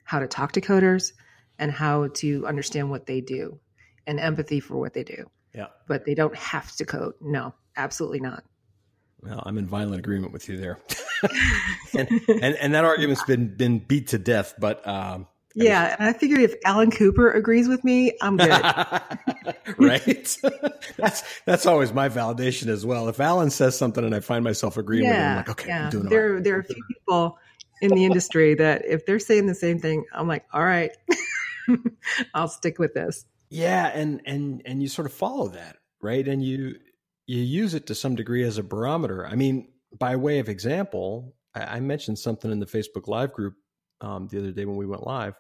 how to talk to coders and how to understand what they do and empathy for what they do. Yeah. But they don't have to code. No, absolutely not. Well, I'm in violent agreement with you there. and, and and that argument's been been beat to death, but um I yeah was... and I figured if Alan Cooper agrees with me, I'm good. Right. that's that's always my validation as well. If Alan says something and I find myself agreeing yeah, with him, I'm like, okay, yeah. I'm doing there all right. There are a few people in the industry that if they're saying the same thing, I'm like, all right, I'll stick with this. Yeah, and and and you sort of follow that, right? And you you use it to some degree as a barometer. I mean, by way of example, I mentioned something in the Facebook Live group um, the other day when we went live,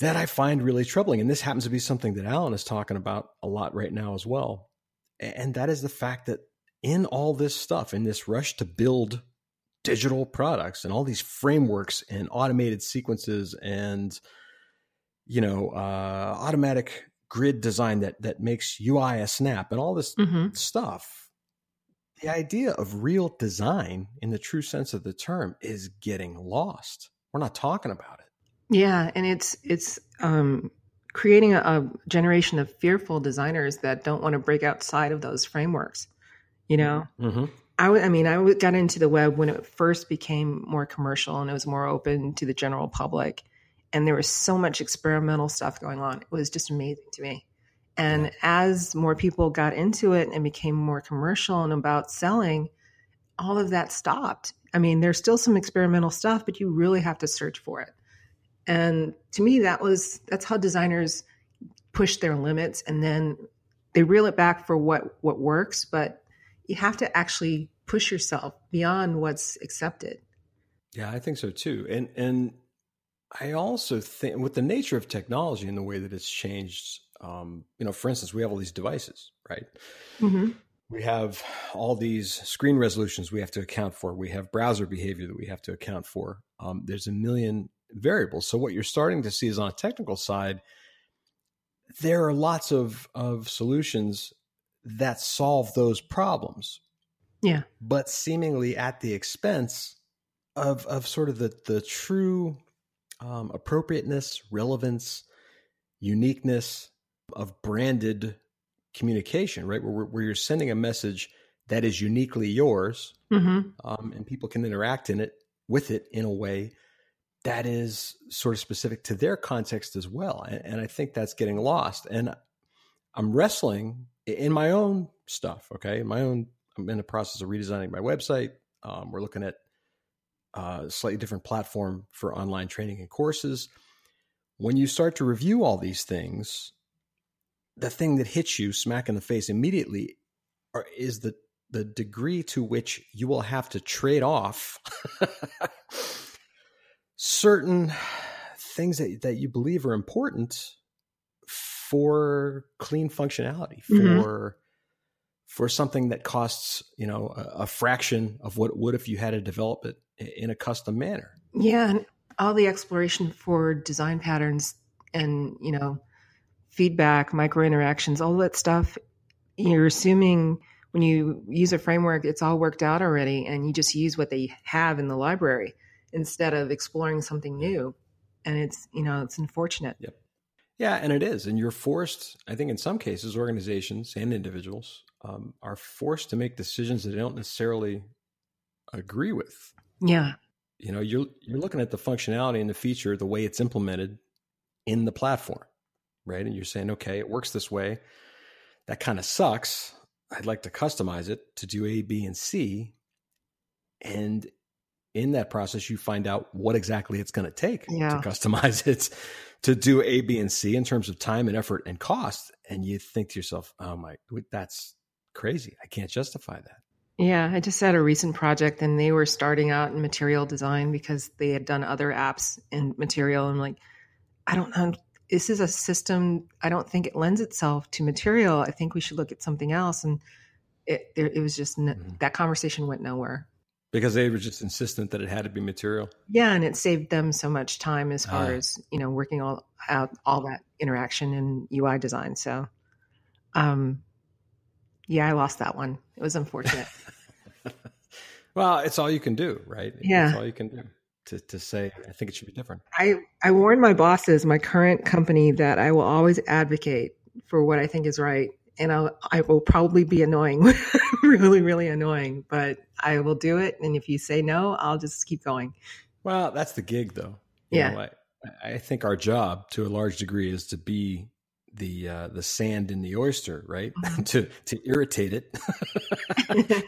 that I find really troubling. And this happens to be something that Alan is talking about a lot right now as well. And that is the fact that in all this stuff, in this rush to build digital products and all these frameworks and automated sequences and, you know, uh, automatic grid design that that makes U I a snap and all this mm-hmm. stuff, the idea of real design in the true sense of the term is getting lost. We're not talking about it. Yeah. And it's, it's um, creating a, a generation of fearful designers that don't want to break outside of those frameworks. You know, mm-hmm. I, w- I mean, I got into the web when it first became more commercial and it was more open to the general public. And there was so much experimental stuff going on. It was just amazing to me. And yeah. as more people got into it and became more commercial and about selling, all of that stopped. I mean, there's still some experimental stuff, but you really have to search for it. And to me, that was, that's how designers push their limits and then they reel it back for what, what works, but you have to actually push yourself beyond what's accepted. Yeah, I think so too. And, and I also think with the nature of technology and the way that it's changed, um, you know, for instance, we have all these devices, right? Mm-hmm. We have all these screen resolutions we have to account for. We have browser behavior that we have to account for. Um, there's a million variables. So what you're starting to see is on a technical side, there are lots of, of solutions that solve those problems. Yeah. But seemingly at the expense of, of sort of the, the true um, appropriateness, relevance, uniqueness of branded communication, right? Where, where you're sending a message that is uniquely yours, mm-hmm. um, and people can interact in it with it in a way that is sort of specific to their context as well. And, and I think that's getting lost. And I'm wrestling in my own stuff. Okay. In my own, I'm in the process of redesigning my website. Um, we're looking at uh, a slightly different platform for online training and courses. When you start to review all these things, the thing that hits you smack in the face immediately are, is the, the degree to which you will have to trade off certain things that, that you believe are important for clean functionality, for mm-hmm. for something that costs, you know, a, a fraction of what it would if you had to develop it in a custom manner. Yeah, and all the exploration for design patterns and, you know, feedback, micro interactions, all that stuff, you're assuming when you use a framework, it's all worked out already and you just use what they have in the library instead of exploring something new. And it's, you know, it's unfortunate. Yep. Yeah. And it is. And you're forced, I think in some cases, organizations and individuals um, are forced to make decisions that they don't necessarily agree with. Yeah. You know, you're, you're looking at the functionality and the feature, the way it's implemented in the platform, right? And you're saying, okay, it works this way. That kind of sucks. I'd like to customize it to do A, B, and C. And in that process, you find out what exactly it's going to take yeah. to customize it, to do A, B, and C in terms of time and effort and cost. And you think to yourself, oh my, that's crazy. I can't justify that. Yeah. I just had a recent project and they were starting out in material design because they had done other apps in material. I'm like, I don't know. This is a system. I don't think it lends itself to material. I think we should look at something else. And it, it was just, mm-hmm. that conversation went nowhere. Because they were just insistent that it had to be material. Yeah, and it saved them so much time as far uh, as, you know, working all out all that interaction and U I design. So, um, yeah, I lost that one. It was unfortunate. Well, it's all you can do, right? Yeah. It's all you can do to, to say, I think it should be different. I, I warned my bosses, my current company, that I will always advocate for what I think is right. And I'll, I will probably be annoying, really, really annoying, but I will do it. And if you say no, I'll just keep going. Well, that's the gig though. You yeah. know, I, I think our job to a large degree is to be the, uh, the sand in the oyster, right? Mm-hmm. to, to irritate it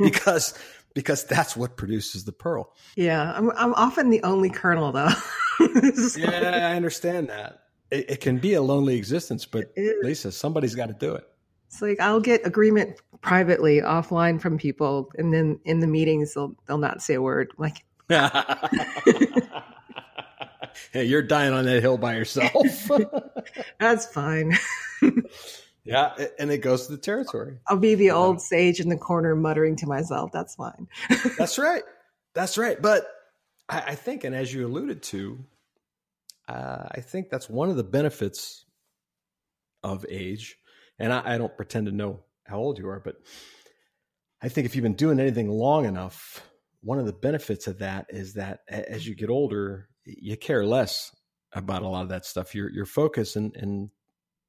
because, because that's what produces the pearl. Yeah. I'm, I'm often the only kernel though. Yeah, like, I understand that. It, it can be a lonely existence, but Lisa, somebody's got to do it. It's like, I'll get agreement privately offline from people. And then in the meetings, they'll, they'll not say a word. Like, Hey, you're dying on that hill by yourself. That's fine. Yeah, and it goes to the territory. I'll be the old sage in the corner muttering to myself, that's fine. That's right. That's right. But I, I think, and as you alluded to, uh, I think that's one of the benefits of age. And I, I don't pretend to know how old you are, but I think if you've been doing anything long enough, one of the benefits of that is that as you get older, you care less about a lot of that stuff. Your your focus and, and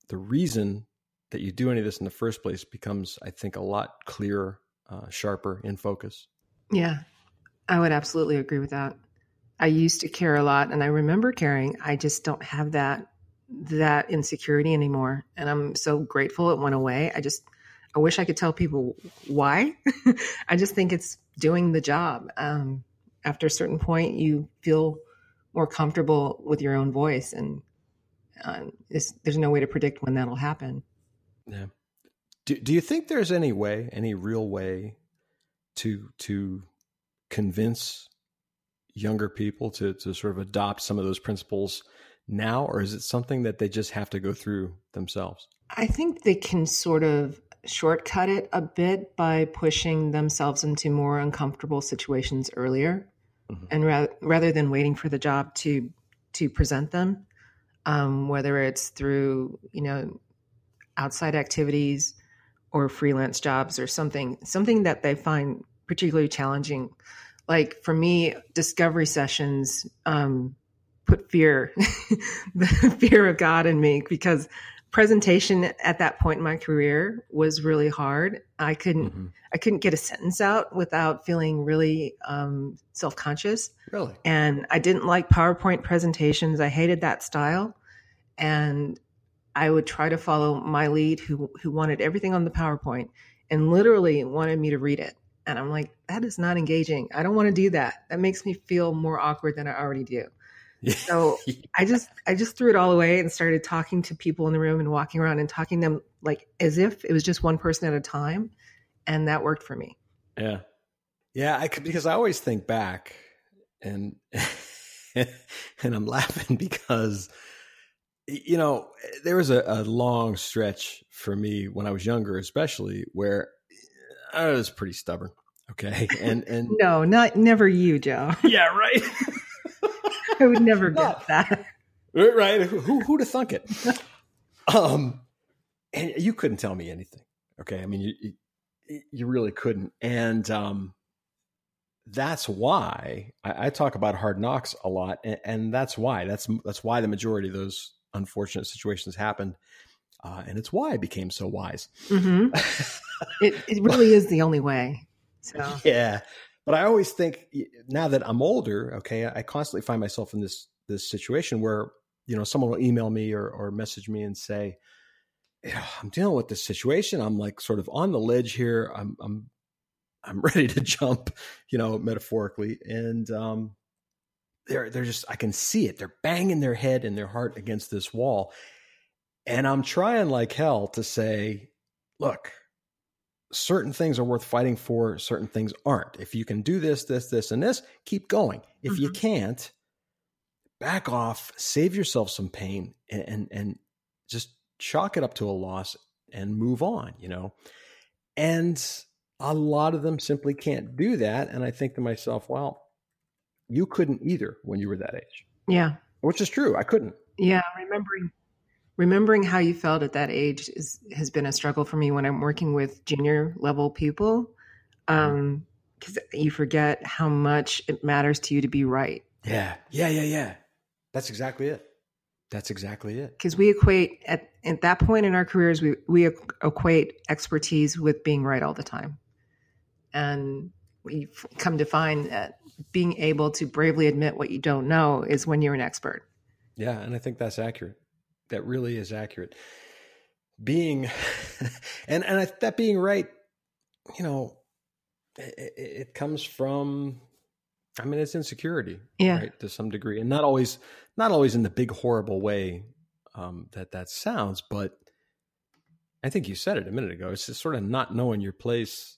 the reason that you do any of this in the first place becomes, I think, a lot clearer, uh, sharper in focus. Yeah, I would absolutely agree with that. I used to care a lot, and I remember caring. I just don't have that that insecurity anymore, and I'm so grateful it went away. I just, I wish I could tell people why. I just think it's doing the job. Um, after a certain point, you feel more comfortable with your own voice, and uh, it's, there's no way to predict when that'll happen. Yeah. Do Do you think there's any way, any real way, to to convince younger people to to sort of adopt some of those principles now, or is it something that they just have to go through themselves? I think they can sort of shortcut it a bit by pushing themselves into more uncomfortable situations earlier, mm-hmm. and ra- rather than waiting for the job to to present them, um, whether it's through, you know, outside activities or freelance jobs or something, something that they find particularly challenging. Like for me, discovery sessions um, put fear, the fear of God in me, because presentation at that point in my career was really hard. I couldn't, mm-hmm. I couldn't get a sentence out without feeling really um, self-conscious. Really? And I didn't like PowerPoint presentations. I hated that style. And I would try to follow my lead who who wanted everything on the PowerPoint and literally wanted me to read it. And I'm like, that is not engaging. I don't want to do that. That makes me feel more awkward than I already do. Yeah. So yeah. I just I just threw it all away and started talking to people in the room and walking around and talking to them like as if it was just one person at a time. And that worked for me. Yeah. Yeah, I could, because I always think back and and I'm laughing because you know, there was a, a long stretch for me when I was younger, especially where I was pretty stubborn. Okay. And, and no, not never you, Joe. Yeah. Right. I would never get no. that. Right. Who, who'd have thunk it? um, and you couldn't tell me anything. Okay. I mean, you, you, you really couldn't. And, um, that's why I, I talk about hard knocks a lot. And, and that's why, that's, that's why the majority of those unfortunate situations happened. Uh, and it's why I became so wise. Mm-hmm. it, it really is the only way. So yeah. But I always think now that I'm older, okay, I constantly find myself in this, this situation where, you know, someone will email me or, or message me and say, yeah, I'm dealing with this situation. I'm like sort of on the ledge here. I'm, I'm, I'm ready to jump, you know, metaphorically. And, um, They're they're just, I can see it. They're banging their head and their heart against this wall. And I'm trying like hell to say, look, certain things are worth fighting for. Certain things aren't. If you can do this, this, this, and this, keep going. If mm-hmm. you can't, back off, save yourself some pain and, and, and just chalk it up to a loss and move on, you know? And a lot of them simply can't do that. And I think to myself, well, you couldn't either when you were that age. Yeah. Which is true. I couldn't. Yeah. Remembering, remembering how you felt at that age is, has been a struggle for me when I'm working with junior level people. Um, cause you forget how much it matters to you to be right. Yeah. Yeah. Yeah. Yeah. That's exactly it. That's exactly it. Cause we equate at, at that point in our careers, we, we equate expertise with being right all the time. And we've come to find that being able to bravely admit what you don't know is when you're an expert. Yeah. And I think that's accurate. That really is accurate. Being, and, and I, that being right, you know, it, it comes from, I mean, it's insecurity, yeah, right, to some degree, and not always, not always in the big, horrible way um, that that sounds, but I think you said it a minute ago. It's just sort of not knowing your place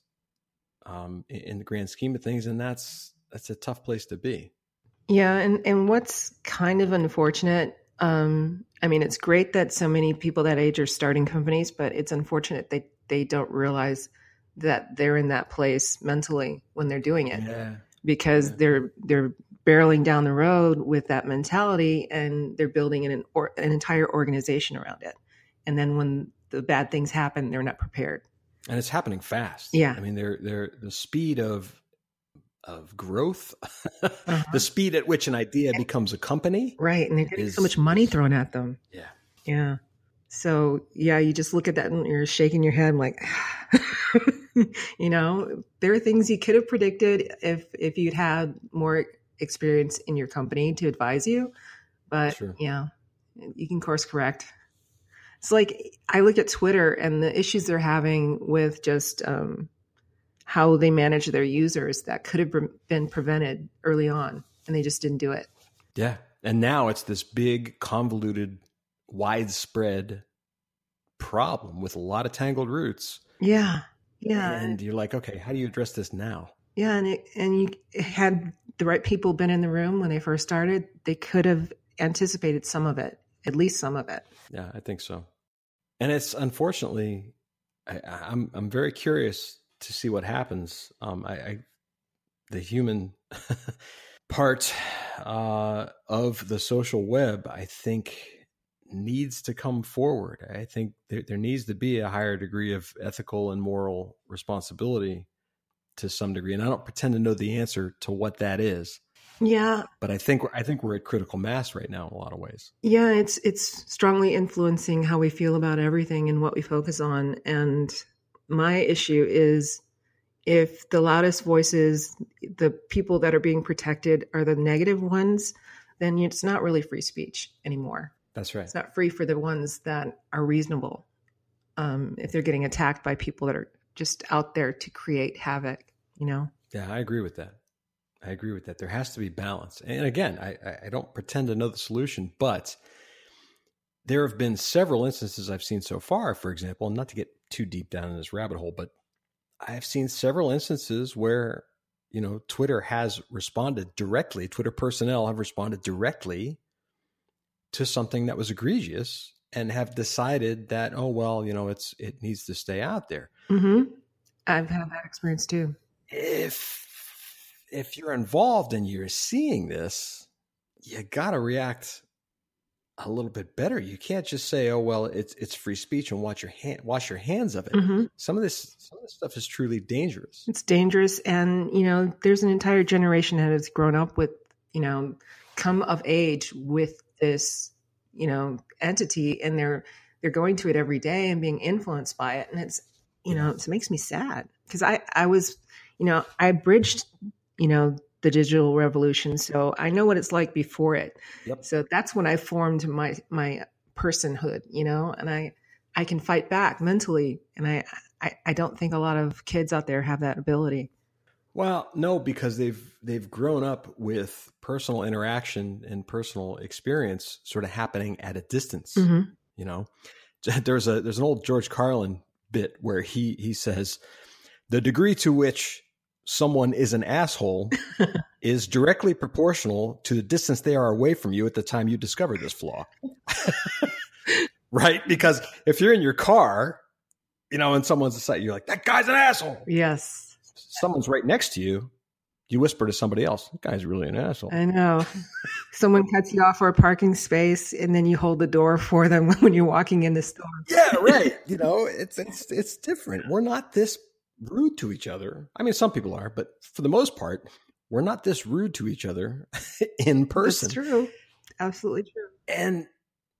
um, in, in the grand scheme of things. And that's, that's a tough place to be. Yeah. And, and what's kind of unfortunate, um, I mean, it's great that so many people that age are starting companies, but it's unfortunate they, they don't realize that they're in that place mentally when they're doing it, yeah. because yeah. they're, they're barreling down the road with that mentality, and they're building an, or, an entire organization around it. And then when the bad things happen, they're not prepared. And it's happening fast. Yeah. I mean, they're, they're the speed of, of growth, uh-huh. the speed at which an idea becomes a company. Right. And they're getting is, so much money thrown at them. Yeah. Yeah. So yeah, you just look at that and you're shaking your head like, you know, there are things you could have predicted if, if you'd had more experience in your company to advise you, but sure. yeah, you can course correct. It's like, I look at Twitter and the issues they're having with just, um, how they manage their users that could have been prevented early on, and they just didn't do it. Yeah. And now it's this big, convoluted, widespread problem with a lot of tangled roots. Yeah. Yeah. And you're like, okay, how do you address this now? Yeah. And it, and you it had the right people been in the room when they first started, they could have anticipated some of it, at least some of it. Yeah, I think so. And it's unfortunately, I, I'm I'm very curious to see what happens. Um, I, I, the human part uh, of the social web, I think, needs to come forward. I think there, there needs to be a higher degree of ethical and moral responsibility to some degree. And I don't pretend to know the answer to what that is. Yeah. But I think, I think we're at critical mass right now in a lot of ways. Yeah. It's, it's strongly influencing how we feel about everything and what we focus on. And my issue is, if the loudest voices, the people that are being protected are the negative ones, then it's not really free speech anymore. That's right. It's not free for the ones that are reasonable. Um, if they're getting attacked by people that are just out there to create havoc, you know? Yeah, I agree with that. I agree with that. There has to be balance. And again, I, I don't pretend to know the solution, but there have been several instances I've seen so far, for example, not to get too deep down in this rabbit hole, but I've seen several instances where, you know, Twitter has responded directly, Twitter personnel have responded directly to something that was egregious and have decided that, oh, well, you know, it's, it needs to stay out there. Mm-hmm. I've had that experience too. If, if you're involved and you're seeing this, you got to react a little bit better. You can't just say, "Oh well, it's it's free speech," and watch your hand, wash your hands of it. Mm-hmm. Some of this, some of this stuff is truly dangerous. It's dangerous, and you know, there's an entire generation that has grown up with, you know, come of age with this, you know, entity, and they're they're going to it every day and being influenced by it, and it's, you know, it makes me sad because I I was, you know, I bridged, you know, the digital revolution. So I know what it's like before it. Yep. So that's when I formed my, my personhood, you know, and I, I can fight back mentally. And I, I, I don't think a lot of kids out there have that ability. Well, no, because they've, they've grown up with personal interaction and personal experience sort of happening at a distance, mm-hmm. you know, there's a, there's an old George Carlin bit where he, he says the degree to which someone is an asshole is directly proportional to the distance they are away from you at the time you discover this flaw. Right? Because if you're in your car, you know, and someone's aside, you're like, that guy's an asshole. Yes. Someone's right next to you. You whisper to somebody else, that guy's really an asshole. I know. Someone cuts you off for a parking space and then you hold the door for them when you're walking in the store. Yeah, right. You know, it's, it's, it's different. We're not this rude to each other. I mean, some people are, but for the most part, we're not this rude to each other in person. That's true. Absolutely true. And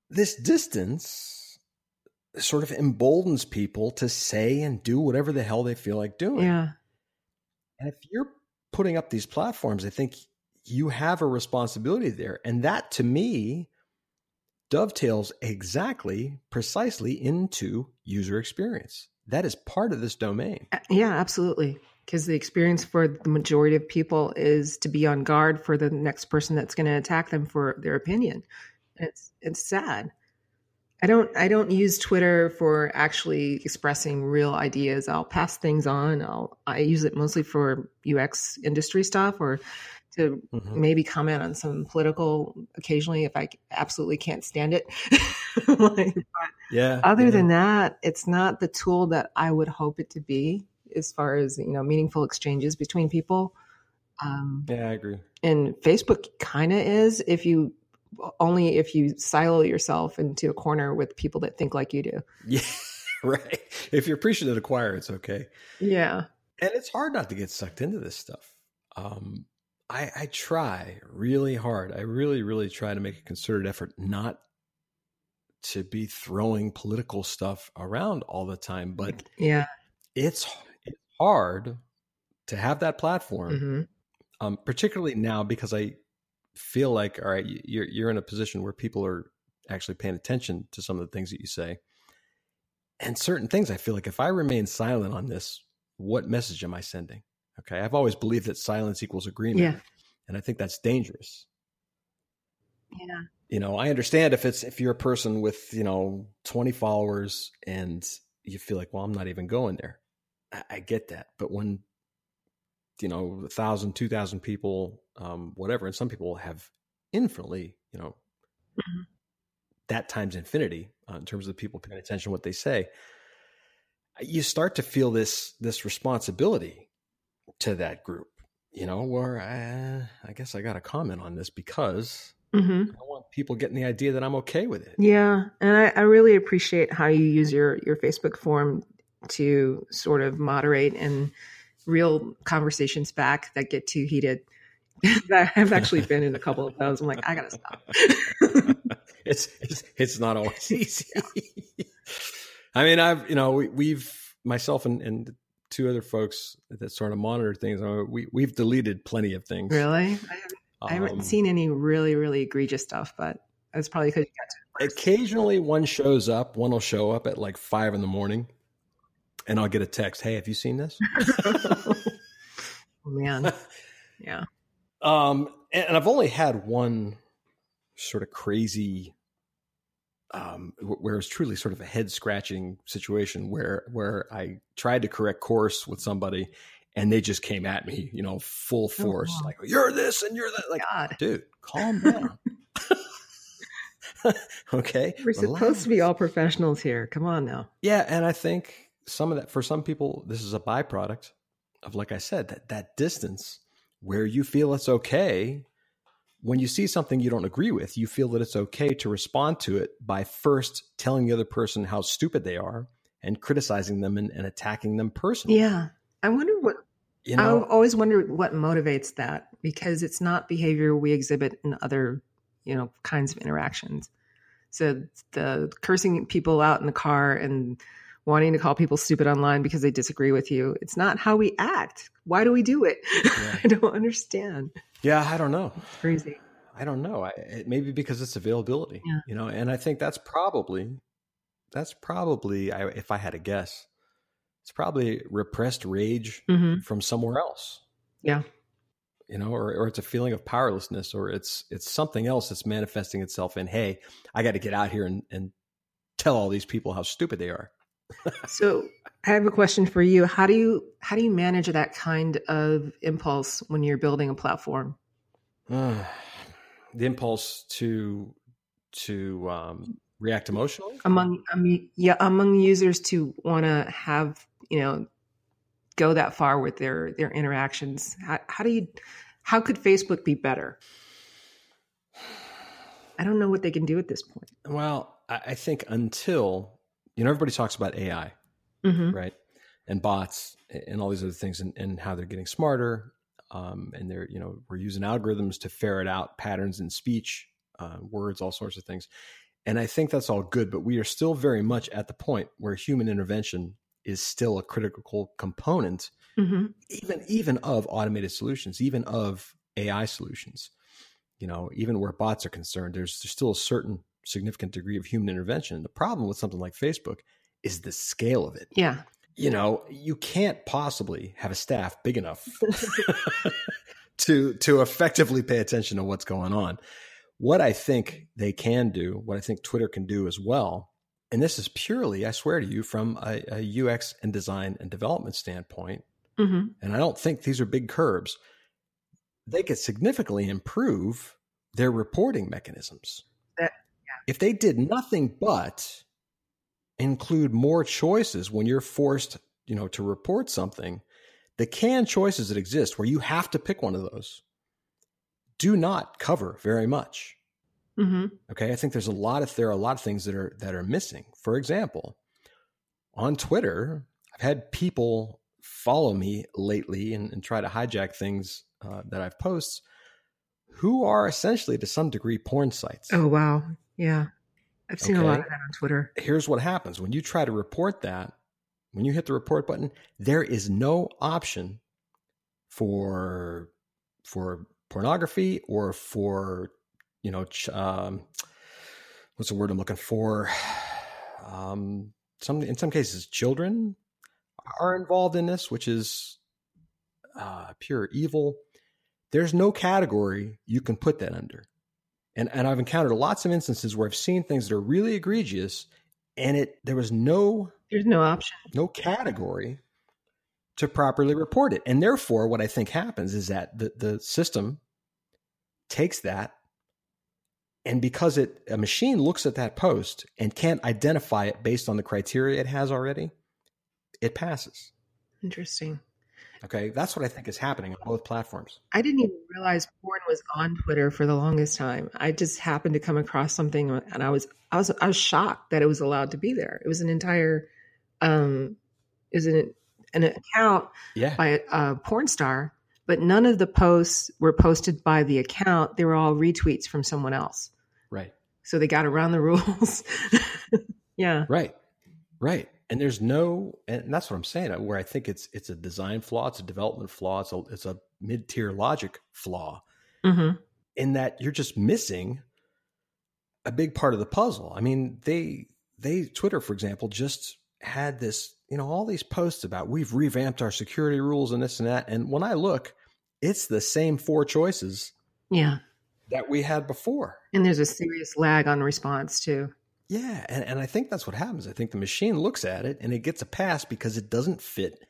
this distance sort of emboldens people to say and do whatever the hell they feel like doing. Yeah. And if you're putting up these platforms, I think you have a responsibility there. And that to me dovetails exactly, precisely into user experience. That is part of this domain. Yeah, absolutely. Because the experience for the majority of people is to be on guard for the next person that's going to attack them for their opinion. It's it's sad. I don't I don't use Twitter for actually expressing real ideas. I'll pass things on. I'll I use it mostly for U X industry stuff or to mm-hmm. maybe comment on some political occasionally if I absolutely can't stand it. like, yeah. Other yeah. than that, it's not the tool that I would hope it to be as far as, you know, meaningful exchanges between people. Um, yeah, I agree. And Facebook kind of is if you only if you silo yourself into a corner with people that think like you do. Yeah, right. If you're preaching to the choir, it's okay. Yeah. And it's hard not to get sucked into this stuff. Um, I, I try really hard. I really, really try to make a concerted effort not to be throwing political stuff around all the time. But yeah, it's, it's hard to have that platform, mm-hmm. um, particularly now because I feel like, all right, you're, you're in a position where people are actually paying attention to some of the things that you say. And certain things, I feel like if I remain silent on this, what message am I sending? Okay. I've always believed that silence equals agreement. Yeah. And I think that's dangerous. Yeah. You know, I understand if it's, if you're a person with, you know, twenty followers and you feel like, well, I'm not even going there. I, I get that. But when, you know, a thousand, two thousand people, um, whatever, and some people have infinitely, you know, mm-hmm. that times infinity uh, in terms of the people paying attention to what they say, you start to feel this, this responsibility to that group, you know, where I, I guess I got to comment on this because mm-hmm. I want people getting the idea that I'm okay with it. Yeah. And I, I really appreciate how you use your, your Facebook form to sort of moderate and real conversations back that get too heated. I've actually been in a couple of those. I'm like, I got to stop. it's, it's, it's not always easy. I mean, I've, you know, we, we've, myself and, and two other folks that sort of monitor things, we, we've deleted plenty of things. Really? I haven't, um, I haven't seen any really, really egregious stuff, but it's probably because you got to. Occasionally one shows up, one will show up at like five in the morning and I'll get a text. Hey, have you seen this? Oh, man. Yeah. Um, and, and I've only had one sort of crazy Um, where it was truly sort of a head scratching situation where, where I tried to correct course with somebody and they just came at me, you know, full force, oh, wow. like you're this and you're that. Like, God. Dude, calm down. Okay. We're relax. Supposed to be all professionals here. Come on now. Yeah. And I think some of that, for some people, this is a byproduct of, like I said, that, that distance where you feel it's okay. When you see something you don't agree with, you feel that it's okay to respond to it by first telling the other person how stupid they are and criticizing them and, and attacking them personally. Yeah. I wonder what, you know, I always wonder what motivates that, because it's not behavior we exhibit in other, you know, kinds of interactions. So the cursing people out in the car and wanting to call people stupid online because they disagree with you. It's not how we act. Why do we do it? Yeah. I don't understand. Yeah, I don't know. It's crazy. I don't know. I, it maybe because it's availability, yeah. you know, and I think that's probably, that's probably, I, if I had a guess, it's probably repressed rage mm-hmm. from somewhere else. Yeah. You know, or, or it's a feeling of powerlessness, or it's, it's something else that's manifesting itself in, hey, I got to get out here and, and tell all these people how stupid they are. So I have a question for you. How do you, how do you manage that kind of impulse when you're building a platform? Uh, the impulse to, to, um, react emotionally among, um, yeah, among users to want to have, you know, go that far with their, their interactions. How, how do you, how could Facebook be better? I don't know what they can do at this point. Well, I, I think until, you know, everybody talks about A I, mm-hmm. right? And bots and all these other things and, and how they're getting smarter. Um, and they're, you know, we're using algorithms to ferret out patterns in speech, uh, words, all sorts of things. And I think that's all good, but we are still very much at the point where human intervention is still a critical component, mm-hmm. even, even of automated solutions, even of A I solutions. You know, even where bots are concerned, there's, there's still a certain significant degree of human intervention. And the problem with something like Facebook is the scale of it. Yeah. You know, you can't possibly have a staff big enough to, to effectively pay attention to what's going on. What I think they can do, what I think Twitter can do as well, and this is purely, I swear to you, from a, a U X and design and development standpoint, mm-hmm. and I don't think these are big curbs, they could significantly improve their reporting mechanisms. That, yeah. If they did nothing but include more choices when you're forced, you know, to report something, the canned choices that exist where you have to pick one of those do not cover very much. Mm-hmm. Okay, I think there's a lot of there are a lot of things that are that are missing. For example, on Twitter, I've had people follow me lately and, and try to hijack things uh, that I've posts, who are essentially to some degree porn sites. Oh wow, yeah, I've seen okay. a lot of that on Twitter. Here's what happens when you try to report that. When you hit the report button, there is no option for for pornography or for you know, um, what's the word I'm looking for? Um, some, in some cases, children are involved in this, which is uh, pure evil. There's no category you can put that under. And and I've encountered lots of instances where I've seen things that are really egregious and it, there was no, there's no option, no category to properly report it. And therefore what I think happens is that the, the system takes that, and because it a machine looks at that post and can't identify it based on the criteria it has already, it passes. Interesting. Okay, that's what I think is happening on both platforms. I didn't even realize porn was on Twitter for the longest time. I just happened to come across something, and I was I was I was shocked that it was allowed to be there. It was an entire, um, is an an account yeah. by a, a porn star, but none of the posts were posted by the account. They were all retweets from someone else. Right. So they got around the rules. yeah. Right. Right. And there's no, and that's what I'm saying, where I think it's, it's a design flaw. It's a development flaw. It's a, it's a mid-tier logic flaw mm-hmm. in that you're just missing a big part of the puzzle. I mean, they, they, Twitter, for example, just had this, you know, all these posts about we've revamped our security rules and this and that. And when I look, it's the same four choices. Yeah. that we had before. And there's a serious lag on response too. Yeah. And, and I think that's what happens. I think the machine looks at it and it gets a pass because it doesn't fit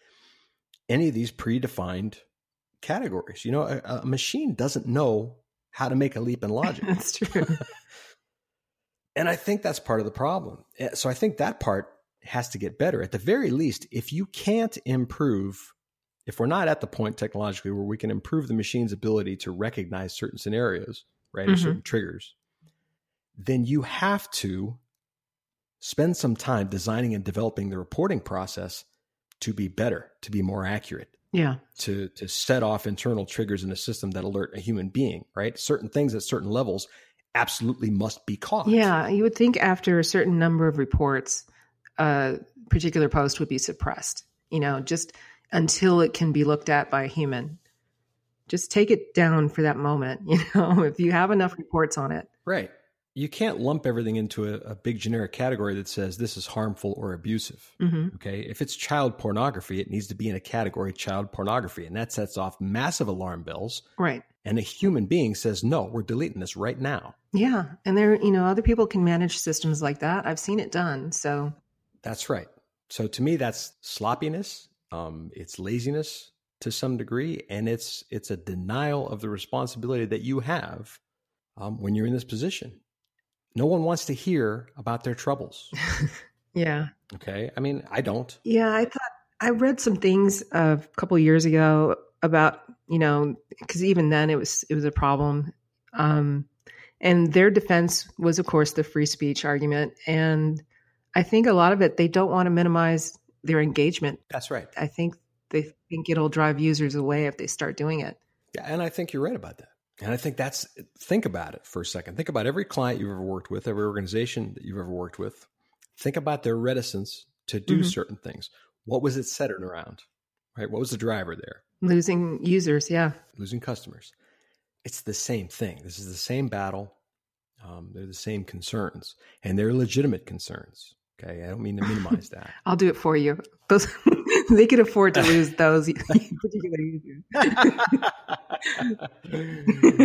any of these predefined categories. You know, a, a machine doesn't know how to make a leap in logic. That's true. And I think that's part of the problem. So I think that part has to get better. At the very least, if you can't improve, if we're not at the point technologically where we can improve the machine's ability to recognize certain scenarios, right, mm-hmm. or certain triggers, then you have to spend some time designing and developing the reporting process to be better, to be more accurate, yeah, to to set off internal triggers in a system that alert a human being, right? Certain things at certain levels absolutely must be caught. Yeah, you would think after a certain number of reports, a particular post would be suppressed, you know, just until it can be looked at by a human. Just take it down for that moment, you know, if you have enough reports on it. Right. You can't lump everything into a, a big generic category that says this is harmful or abusive. Mm-hmm. Okay. If it's child pornography, it needs to be in a category child pornography. And that sets off massive alarm bells. Right. And a human being says, no, we're deleting this right now. Yeah. And there, you know, other people can manage systems like that. I've seen it done. So that's right. So to me, that's sloppiness. Um, it's laziness to some degree, and it's it's a denial of the responsibility that you have um, when you're in this position. No one wants to hear about their troubles. yeah. Okay. I mean, I don't. Yeah, I thought I read some things uh, a couple of years ago about, you know, because even then it was it was a problem, um, and their defense was, of course, the free speech argument, and I think a lot of it they don't want to minimize their engagement. That's right. I think they think it'll drive users away if they start doing it. Yeah, and I think you're right about that. And I think that's, think about it for a second. Think about every client you've ever worked with, every organization that you've ever worked with. Think about their reticence to do mm-hmm. certain things. What was it centered around, right? What was the driver there? Losing users. Yeah. Losing customers. It's the same thing. This is the same battle. Um, they're the same concerns, and they're legitimate concerns. Okay, I don't mean to minimize that. I'll do it for you. Those they could afford to lose those.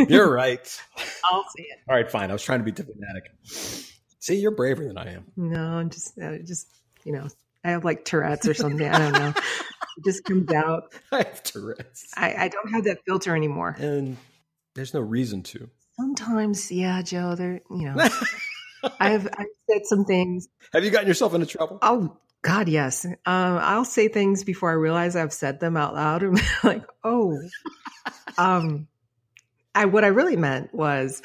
You're right. I'll say it. All right, fine. I was trying to be diplomatic. See, you're braver than I am. No, I'm just, uh, just you know, I have like Tourette's or something. I don't know. It just comes out. I have Tourette's. I, I don't have that filter anymore. And there's no reason to. Sometimes, yeah, Joe, there, you know, I've, I've said some things. Have you gotten yourself into trouble? Oh, God, yes. Um, I'll say things before I realize I've said them out loud. I'm like, oh, um, I, what I really meant was.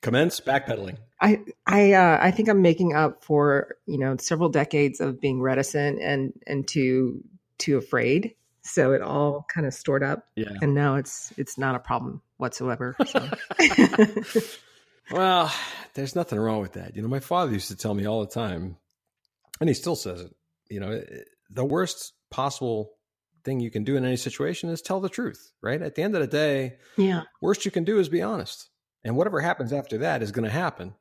Commence backpedaling. I I uh, I think I'm making up for, you know, several decades of being reticent and and too too afraid. So it all kind of stored up, yeah. And now it's it's not a problem whatsoever. So. Well, there's nothing wrong with that. You know, my father used to tell me all the time, and he still says it. You know, the worst possible thing you can do in any situation is tell the truth. Right? At the end of the day, yeah, worst you can do is be honest. And whatever happens after that is going to happen.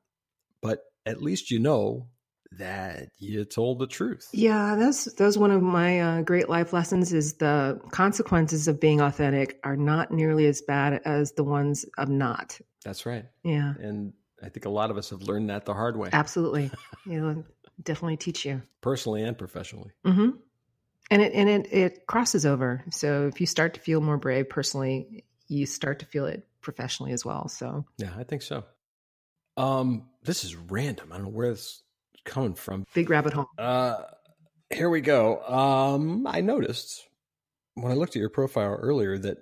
But at least you know that you told the truth. Yeah, that's that's one of my uh, great life lessons is the consequences of being authentic are not nearly as bad as the ones of not. That's right. Yeah. And I think a lot of us have learned that the hard way. Absolutely. You know, definitely teach you. Personally and professionally. Mm-hmm. And it and it, it crosses over. So if you start to feel more brave personally, you start to feel it professionally as well. So yeah, I think so. Um, this is random. I don't know where this is coming from. Big rabbit hole. Uh, here we go. Um, I noticed when I looked at your profile earlier that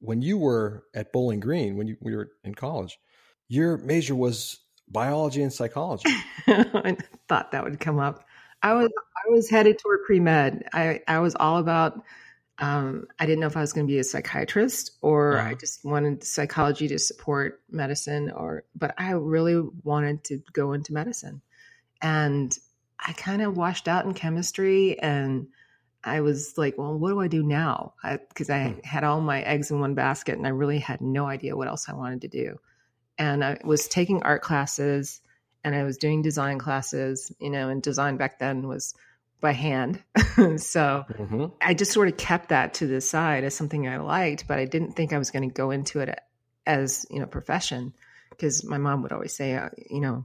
when you were at Bowling Green, when you we were in college, your major was biology and psychology. I thought that would come up. I was I was headed toward pre-med. I, I was all about Um, I didn't know if I was going to be a psychiatrist or uh-huh. I just wanted psychology to support medicine or, but I really wanted to go into medicine and I kind of washed out in chemistry and I was like, well, what do I do now? I, Cause I hmm. had all my eggs in one basket and I really had no idea what else I wanted to do. And I was taking art classes and I was doing design classes, you know, and design back then was by hand. So mm-hmm. I just sort of kept that to the side as something I liked, but I didn't think I was going to go into it as, you know, profession. Cause my mom would always say, uh, you know,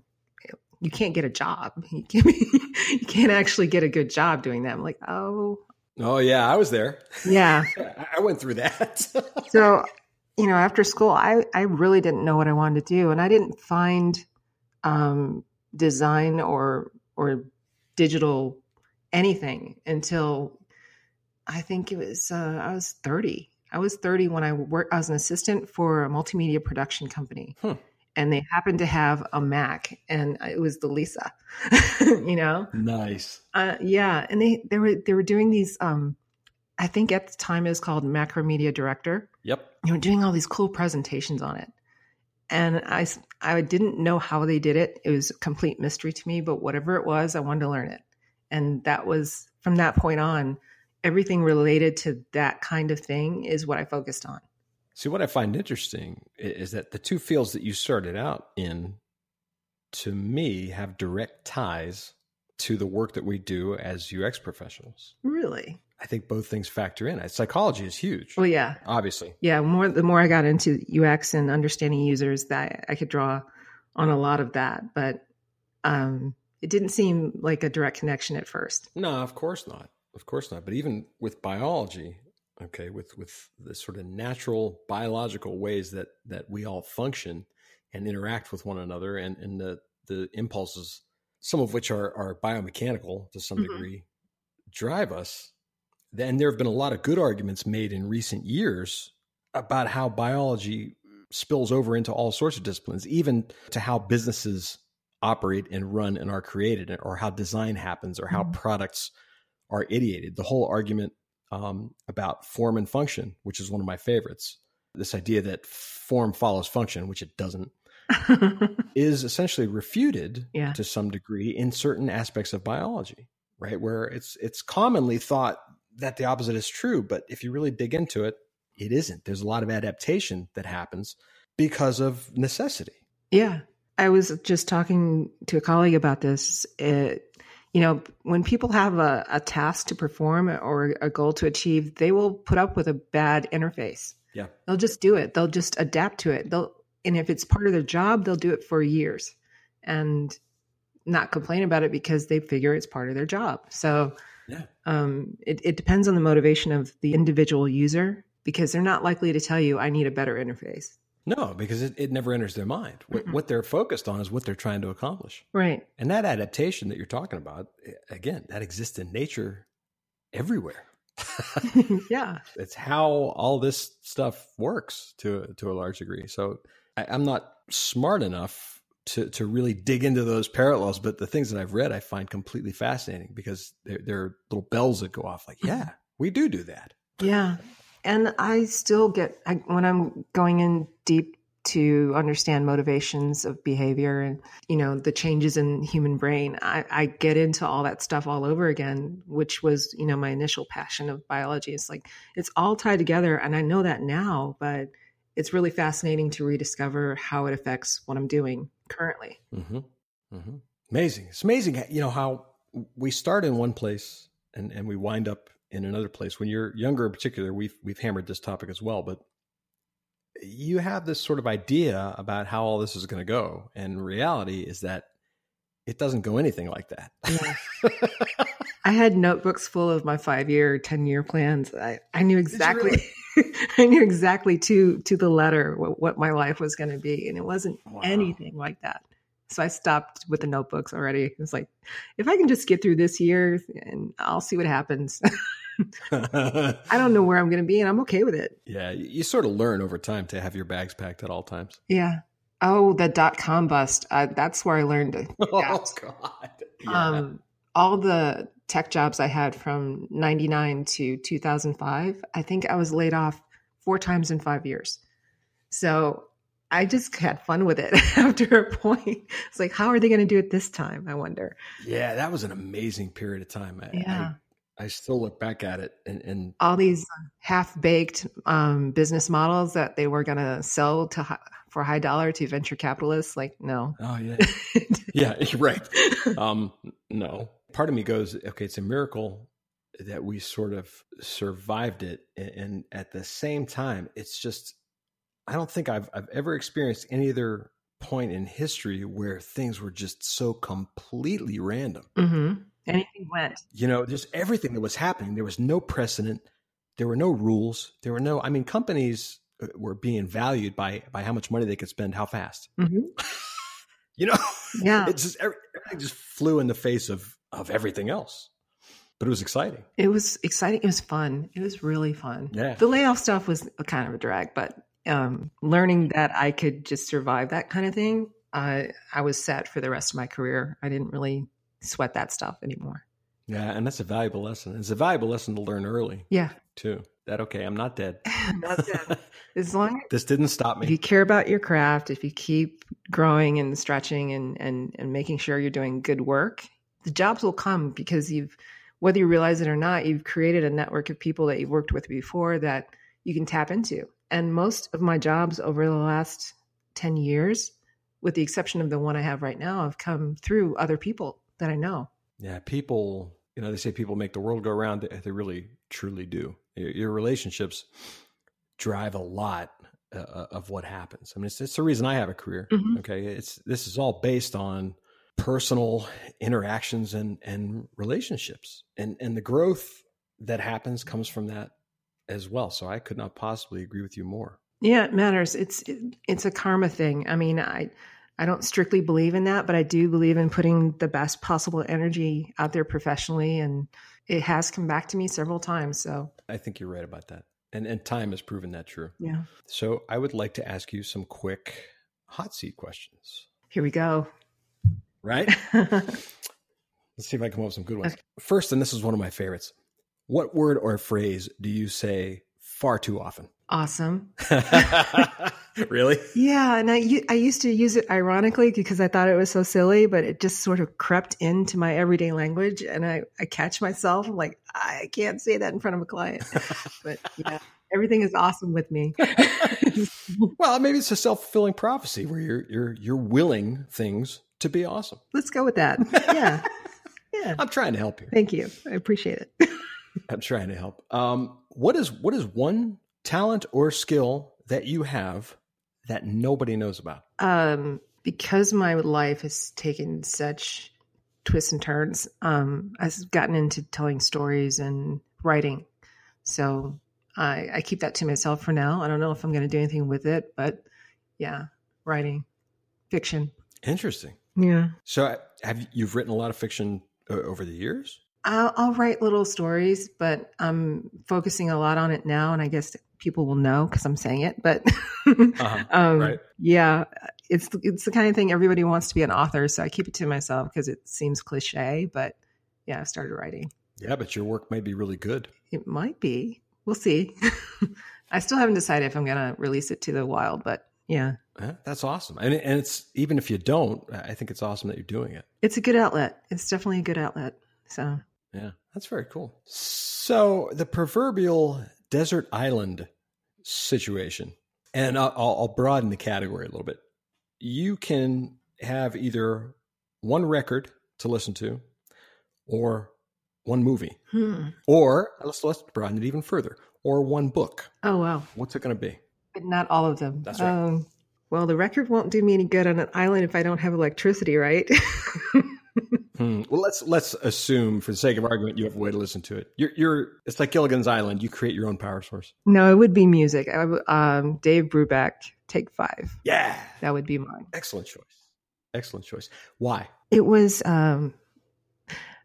you can't get a job. You can't, you can't actually get a good job doing that. I'm like, Oh, Oh yeah. I was there. Yeah. I went through that. So, you know, after school, I, I really didn't know what I wanted to do. And I didn't find, um, design or, or digital anything until I think it was, uh, I was thirty. I was thirty when I worked, I was an assistant for a multimedia production company hmm. and they happened to have a Mac and it was the Lisa, you know? Nice. Uh, yeah. And they, they were, they were doing these, um, I think at the time it was called Macromedia Director. Yep. They were doing all these cool presentations on it. And I, I didn't know how they did it. It was a complete mystery to me, but whatever it was, I wanted to learn it. And that was, from that point on, everything related to that kind of thing is what I focused on. See, what I find interesting is that the two fields that you started out in, to me, have direct ties to the work that we do as U X professionals. Really? I think both things factor in. Psychology is huge. Well, yeah. Obviously. Yeah. More the more I got into U X and understanding users, that I could draw on a lot of that. But um it didn't seem like a direct connection at first. No, of course not. Of course not. But even with biology, okay, with, with the sort of natural biological ways that, that we all function and interact with one another and, and the, the impulses, some of which are, are biomechanical to some mm-hmm. degree, drive us. And there have been a lot of good arguments made in recent years about how biology spills over into all sorts of disciplines, even to how businesses operate and run and are created, or how design happens, or how mm-hmm. products are ideated. The whole argument um, about form and function, which is one of my favorites, this idea that form follows function, which it doesn't, is essentially refuted yeah. to some degree in certain aspects of biology, right? Where it's it's commonly thought that the opposite is true, but if you really dig into it, it isn't. There's a lot of adaptation that happens because of necessity. Yeah. I was just talking to a colleague about this. It, you know, when people have a, a task to perform or a goal to achieve, they will put up with a bad interface. Yeah. They'll just do it. They'll just adapt to it. They'll, and if it's part of their job, they'll do it for years. And not complain about it because they figure it's part of their job. So yeah. um, it, it depends on the motivation of the individual user, because they're not likely to tell you, I need a better interface. No, because it, it never enters their mind. What, mm-hmm. what they're focused on is what they're trying to accomplish. Right. And that adaptation that you're talking about, again, that exists in nature everywhere. Yeah. It's how all this stuff works to, to a large degree. So I, I'm not smart enough to, to really dig into those parallels, but the things that I've read, I find completely fascinating, because they're, they're little bells that go off like, yeah, we do do that. Yeah. And I still get, I, when I'm going in deep to understand motivations of behavior and, you know, the changes in human brain, I, I get into all that stuff all over again, which was, you know, my initial passion of biology. It's like, it's all tied together. And I know that now, but it's really fascinating to rediscover how it affects what I'm doing currently. Mm-hmm. Mm-hmm. Amazing. It's amazing, you know, how we start in one place and, and we wind up in another place. When you're younger in particular, we've, we've hammered this topic as well, but you have this sort of idea about how all this is going to go. And reality is that it doesn't go anything like that. Yeah. I had notebooks full of my five-year, ten-year plans. I, I knew exactly, really? I knew exactly to, to the letter what, what my life was going to be. And it wasn't wow. anything like that. So I stopped with the notebooks already. It was like, if I can just get through this year and I'll see what happens. I don't know where I'm going to be, and I'm okay with it. Yeah. You sort of learn over time to have your bags packed at all times. Yeah. Oh, the dot-com bust. Uh, that's where I learned it. Oh, God. Yeah. Um, all the tech jobs I had from ninety-nine to two thousand five, I think I was laid off four times in five years. So I just had fun with it after a point. It's like, how are they going to do it this time? I wonder. Yeah. That was an amazing period of time. I, yeah. I, I still look back at it and, and all these half-baked um, business models that they were going to sell to hi- for high dollar to venture capitalists. Like, no. Oh yeah. Yeah. Right. Um, no. Part of me goes, okay, it's a miracle that we sort of survived it. And, and at the same time, it's just, I don't think I've I've ever experienced any other point in history where things were just so completely random. Mm-hmm. Anything went. You know, just everything that was happening. There was no precedent. There were no rules. There were no, I mean, companies were being valued by by how much money they could spend, how fast. Mm-hmm. You know? Yeah. It's just, everything just flew in the face of of everything else. But it was exciting. It was exciting. It was fun. It was really fun. Yeah. The layoff stuff was a kind of a drag, but Um, learning that I could just survive that kind of thing, uh, I was set for the rest of my career. I didn't really sweat that stuff anymore. Yeah. And that's a valuable lesson. It's a valuable lesson to learn early. Yeah. Too. That, okay, I'm not dead. I'm not dead. As long as this didn't stop me. If you care about your craft, if you keep growing and stretching and, and, and making sure you're doing good work, the jobs will come, because you've, whether you realize it or not, you've created a network of people that you've worked with before that you can tap into. And most of my jobs over the last ten years, with the exception of the one I have right now, have come through other people that I know. Yeah. People, you know, they say people make the world go round. They really, truly do. Your, your relationships drive a lot uh, of what happens. I mean, it's, it's the reason I have a career. Mm-hmm. Okay. It's, this is all based on personal interactions and, and relationships, and, and the growth that happens comes from that as well. So I could not possibly agree with you more. Yeah, it matters. It's, it, it's a karma thing. I mean, I, I don't strictly believe in that, but I do believe in putting the best possible energy out there professionally. And it has come back to me several times. So I think you're right about that. And, and time has proven that true. Yeah. So I would like to ask you some quick hot seat questions. Here we go. Right? Let's see if I can come up with some good ones. Okay. First, and this is one of my favorites. What word or phrase do you say far too often? Awesome. Really? Yeah. And I, I used to use it ironically because I thought it was so silly, but it just sort of crept into my everyday language. And I, I catch myself, I'm like, I can't say that in front of a client. But yeah, everything is awesome with me. Well, maybe it's a self-fulfilling prophecy where you're, you're, you're willing things to be awesome. Let's go with that. Yeah. Yeah. I'm trying to help you. Thank you. I appreciate it. I'm trying to help. Um, what is what is one talent or skill that you have that nobody knows about? Um, because my life has taken such twists and turns, um, I've gotten into telling stories and writing. So I, I keep that to myself for now. I don't know if I'm going to do anything with it, but yeah, writing fiction. Interesting. Yeah. So have you've written a lot of fiction uh, over the years? I'll, I'll write little stories, but I'm focusing a lot on it now. And I guess people will know because I'm saying it, but uh-huh. um, right. yeah, it's, it's the kind of thing everybody wants to be an author. So I keep it to myself because it seems cliche, but yeah, I've started writing. Yeah, but your work might be really good. It might be. We'll see. I still haven't decided if I'm going to release it to the wild, but yeah. That's awesome. And, and it's, even if you don't, I think it's awesome that you're doing it. It's a good outlet. It's definitely a good outlet. So yeah, that's very cool. So the proverbial desert island situation, and I'll, I'll broaden the category a little bit. You can have either one record to listen to or one movie, hmm. or let's, let's broaden it even further, or one book. Oh, wow. What's it going to be? But not all of them. That's right. Um, well, the record won't do me any good on an island if I don't have electricity, right? hmm. Well, let's let's assume, for the sake of argument, you have a way to listen to it. You're, you're it's like Gilligan's Island. You create your own power source. No, it would be music. I would, um, Dave Brubeck, Take Five. Yeah, that would be mine. Excellent choice. Excellent choice. Why? It was. Um,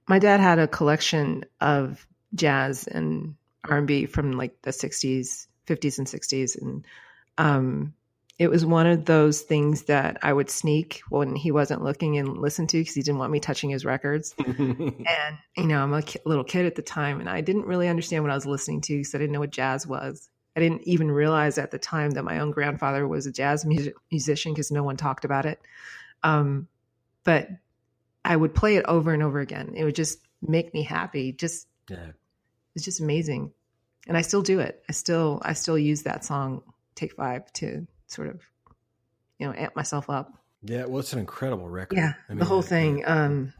my dad had a collection of jazz and R and B from like the sixties. fifties and sixties. And um, it was one of those things that I would sneak when he wasn't looking and listen to because he didn't want me touching his records. And, you know, I'm a ki- little kid at the time and I didn't really understand what I was listening to because I didn't know what jazz was. I didn't even realize at the time that my own grandfather was a jazz music- musician because no one talked about it. Um, but I would play it over and over again. It would just make me happy. Just, yeah. It's just amazing. And I still do it. I still I still use that song, Take Five, to sort of, you know, amp myself up. Yeah, well, it's an incredible record. Yeah, I mean, the whole that, thing. Um,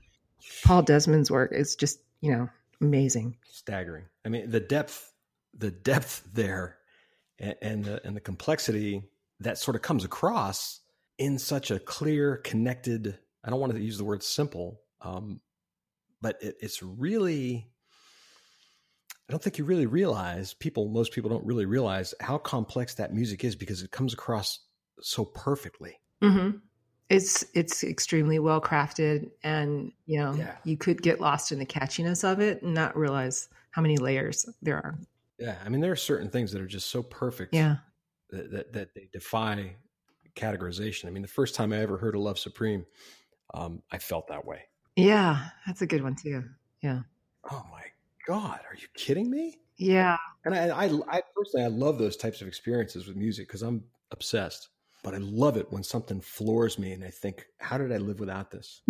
Paul Desmond's work is just, you know, amazing. Staggering. I mean, the depth, the depth there and, and, the, and the complexity that sort of comes across in such a clear, connected, I don't want to use the word simple, um, but it, it's really... I don't think you really realize people, most people don't really realize how complex that music is because it comes across so perfectly. Mm-hmm. It's, it's extremely well crafted and, you know, yeah. you could get lost in the catchiness of it and not realize how many layers there are. Yeah. I mean, there are certain things that are just so perfect yeah. that, that, that they defy categorization. I mean, the first time I ever heard A Love Supreme, um, I felt that way. Yeah. That's a good one too. Yeah. Oh my God, are you kidding me? Yeah. And I, I, I personally, I love those types of experiences with music because I'm obsessed, but I love it when something floors me and I think, how did I live without this?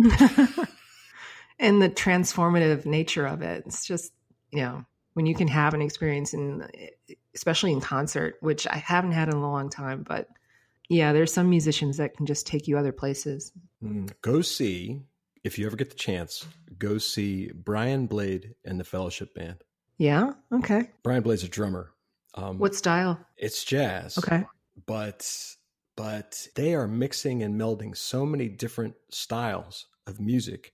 And the transformative nature of it. It's just, you know, when you can have an experience in, especially in concert, which I haven't had in a long time, but yeah, there's some musicians that can just take you other places. Mm, go see. If you ever get the chance, go see Brian Blade and the Fellowship Band. Yeah. Okay. Brian Blade's a drummer. Um, what style? It's jazz. Okay. But, but they are mixing and melding so many different styles of music.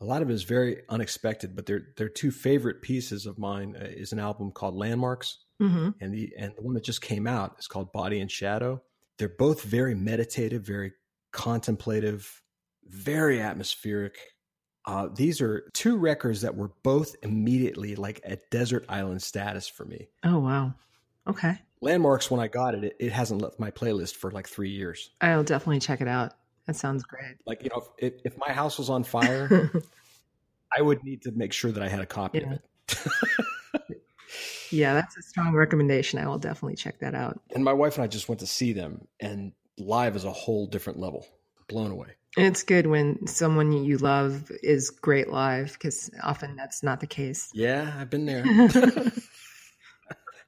A lot of it is very unexpected, but their, their two favorite pieces of mine is an album called Landmarks. Mm-hmm. And the, and the one that just came out is called Body and Shadow. They're both very meditative, very contemplative, very atmospheric. Uh, these are two records that were both immediately like a desert island status for me. Oh, wow. Okay. Landmarks, when I got it, it, it hasn't left my playlist for like three years. I'll definitely check it out. That sounds great. Like, you know, if, if, if my house was on fire, I would need to make sure that I had a copy yeah. of it. Yeah, that's a strong recommendation. I will definitely check that out. And my wife and I just went to see them, and live is a whole different level. Blown away. And it's good when someone you love is great live, because often that's not the case. Yeah, I've been there.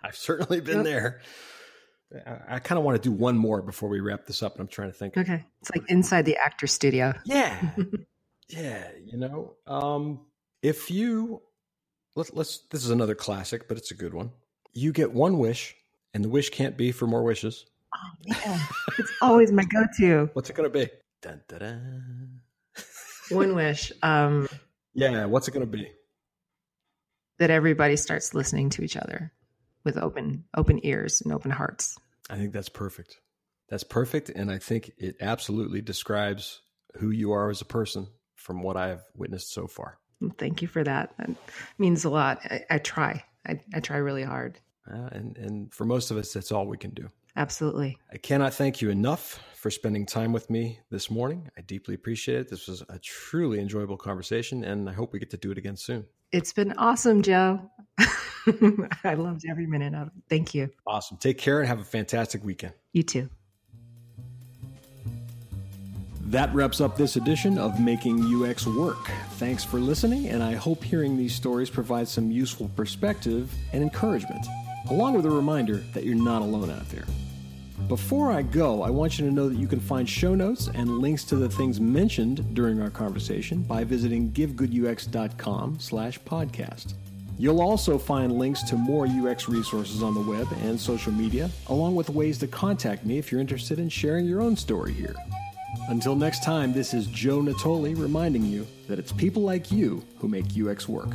I've certainly been yep. there. I, I kind of want to do one more before we wrap this up. And I'm trying to think. Okay. It's like inside the actor studio. Yeah. yeah. You know, um, if you, let's, let's, this is another classic, but it's a good one. You get one wish and the wish can't be for more wishes. Oh, yeah. It's always my go-to. What's it going to be? Dun, dun, dun. One wish. Um, yeah. What's it going to be? That everybody starts listening to each other with open, open ears and open hearts. I think that's perfect. That's perfect. And I think it absolutely describes who you are as a person from what I've witnessed so far. Thank you for that. That means a lot. I, I try. I, I try really hard. Uh, and, and for most of us, that's all we can do. Absolutely. I cannot thank you enough for spending time with me this morning. I deeply appreciate it. This was a truly enjoyable conversation, and I hope we get to do it again soon. It's been awesome, Joe. I loved every minute of it. Thank you. Awesome. Take care and have a fantastic weekend. You too. That wraps up this edition of Making U X Work. Thanks for listening, and I hope hearing these stories provides some useful perspective and encouragement, along with a reminder that you're not alone out there. Before I go, I want you to know that you can find show notes and links to the things mentioned during our conversation by visiting give good u x dot com slash podcast. You'll also find links to more U X resources on the web and social media, along with ways to contact me if you're interested in sharing your own story here. Until next time, this is Joe Natoli reminding you that it's people like you who make U X work.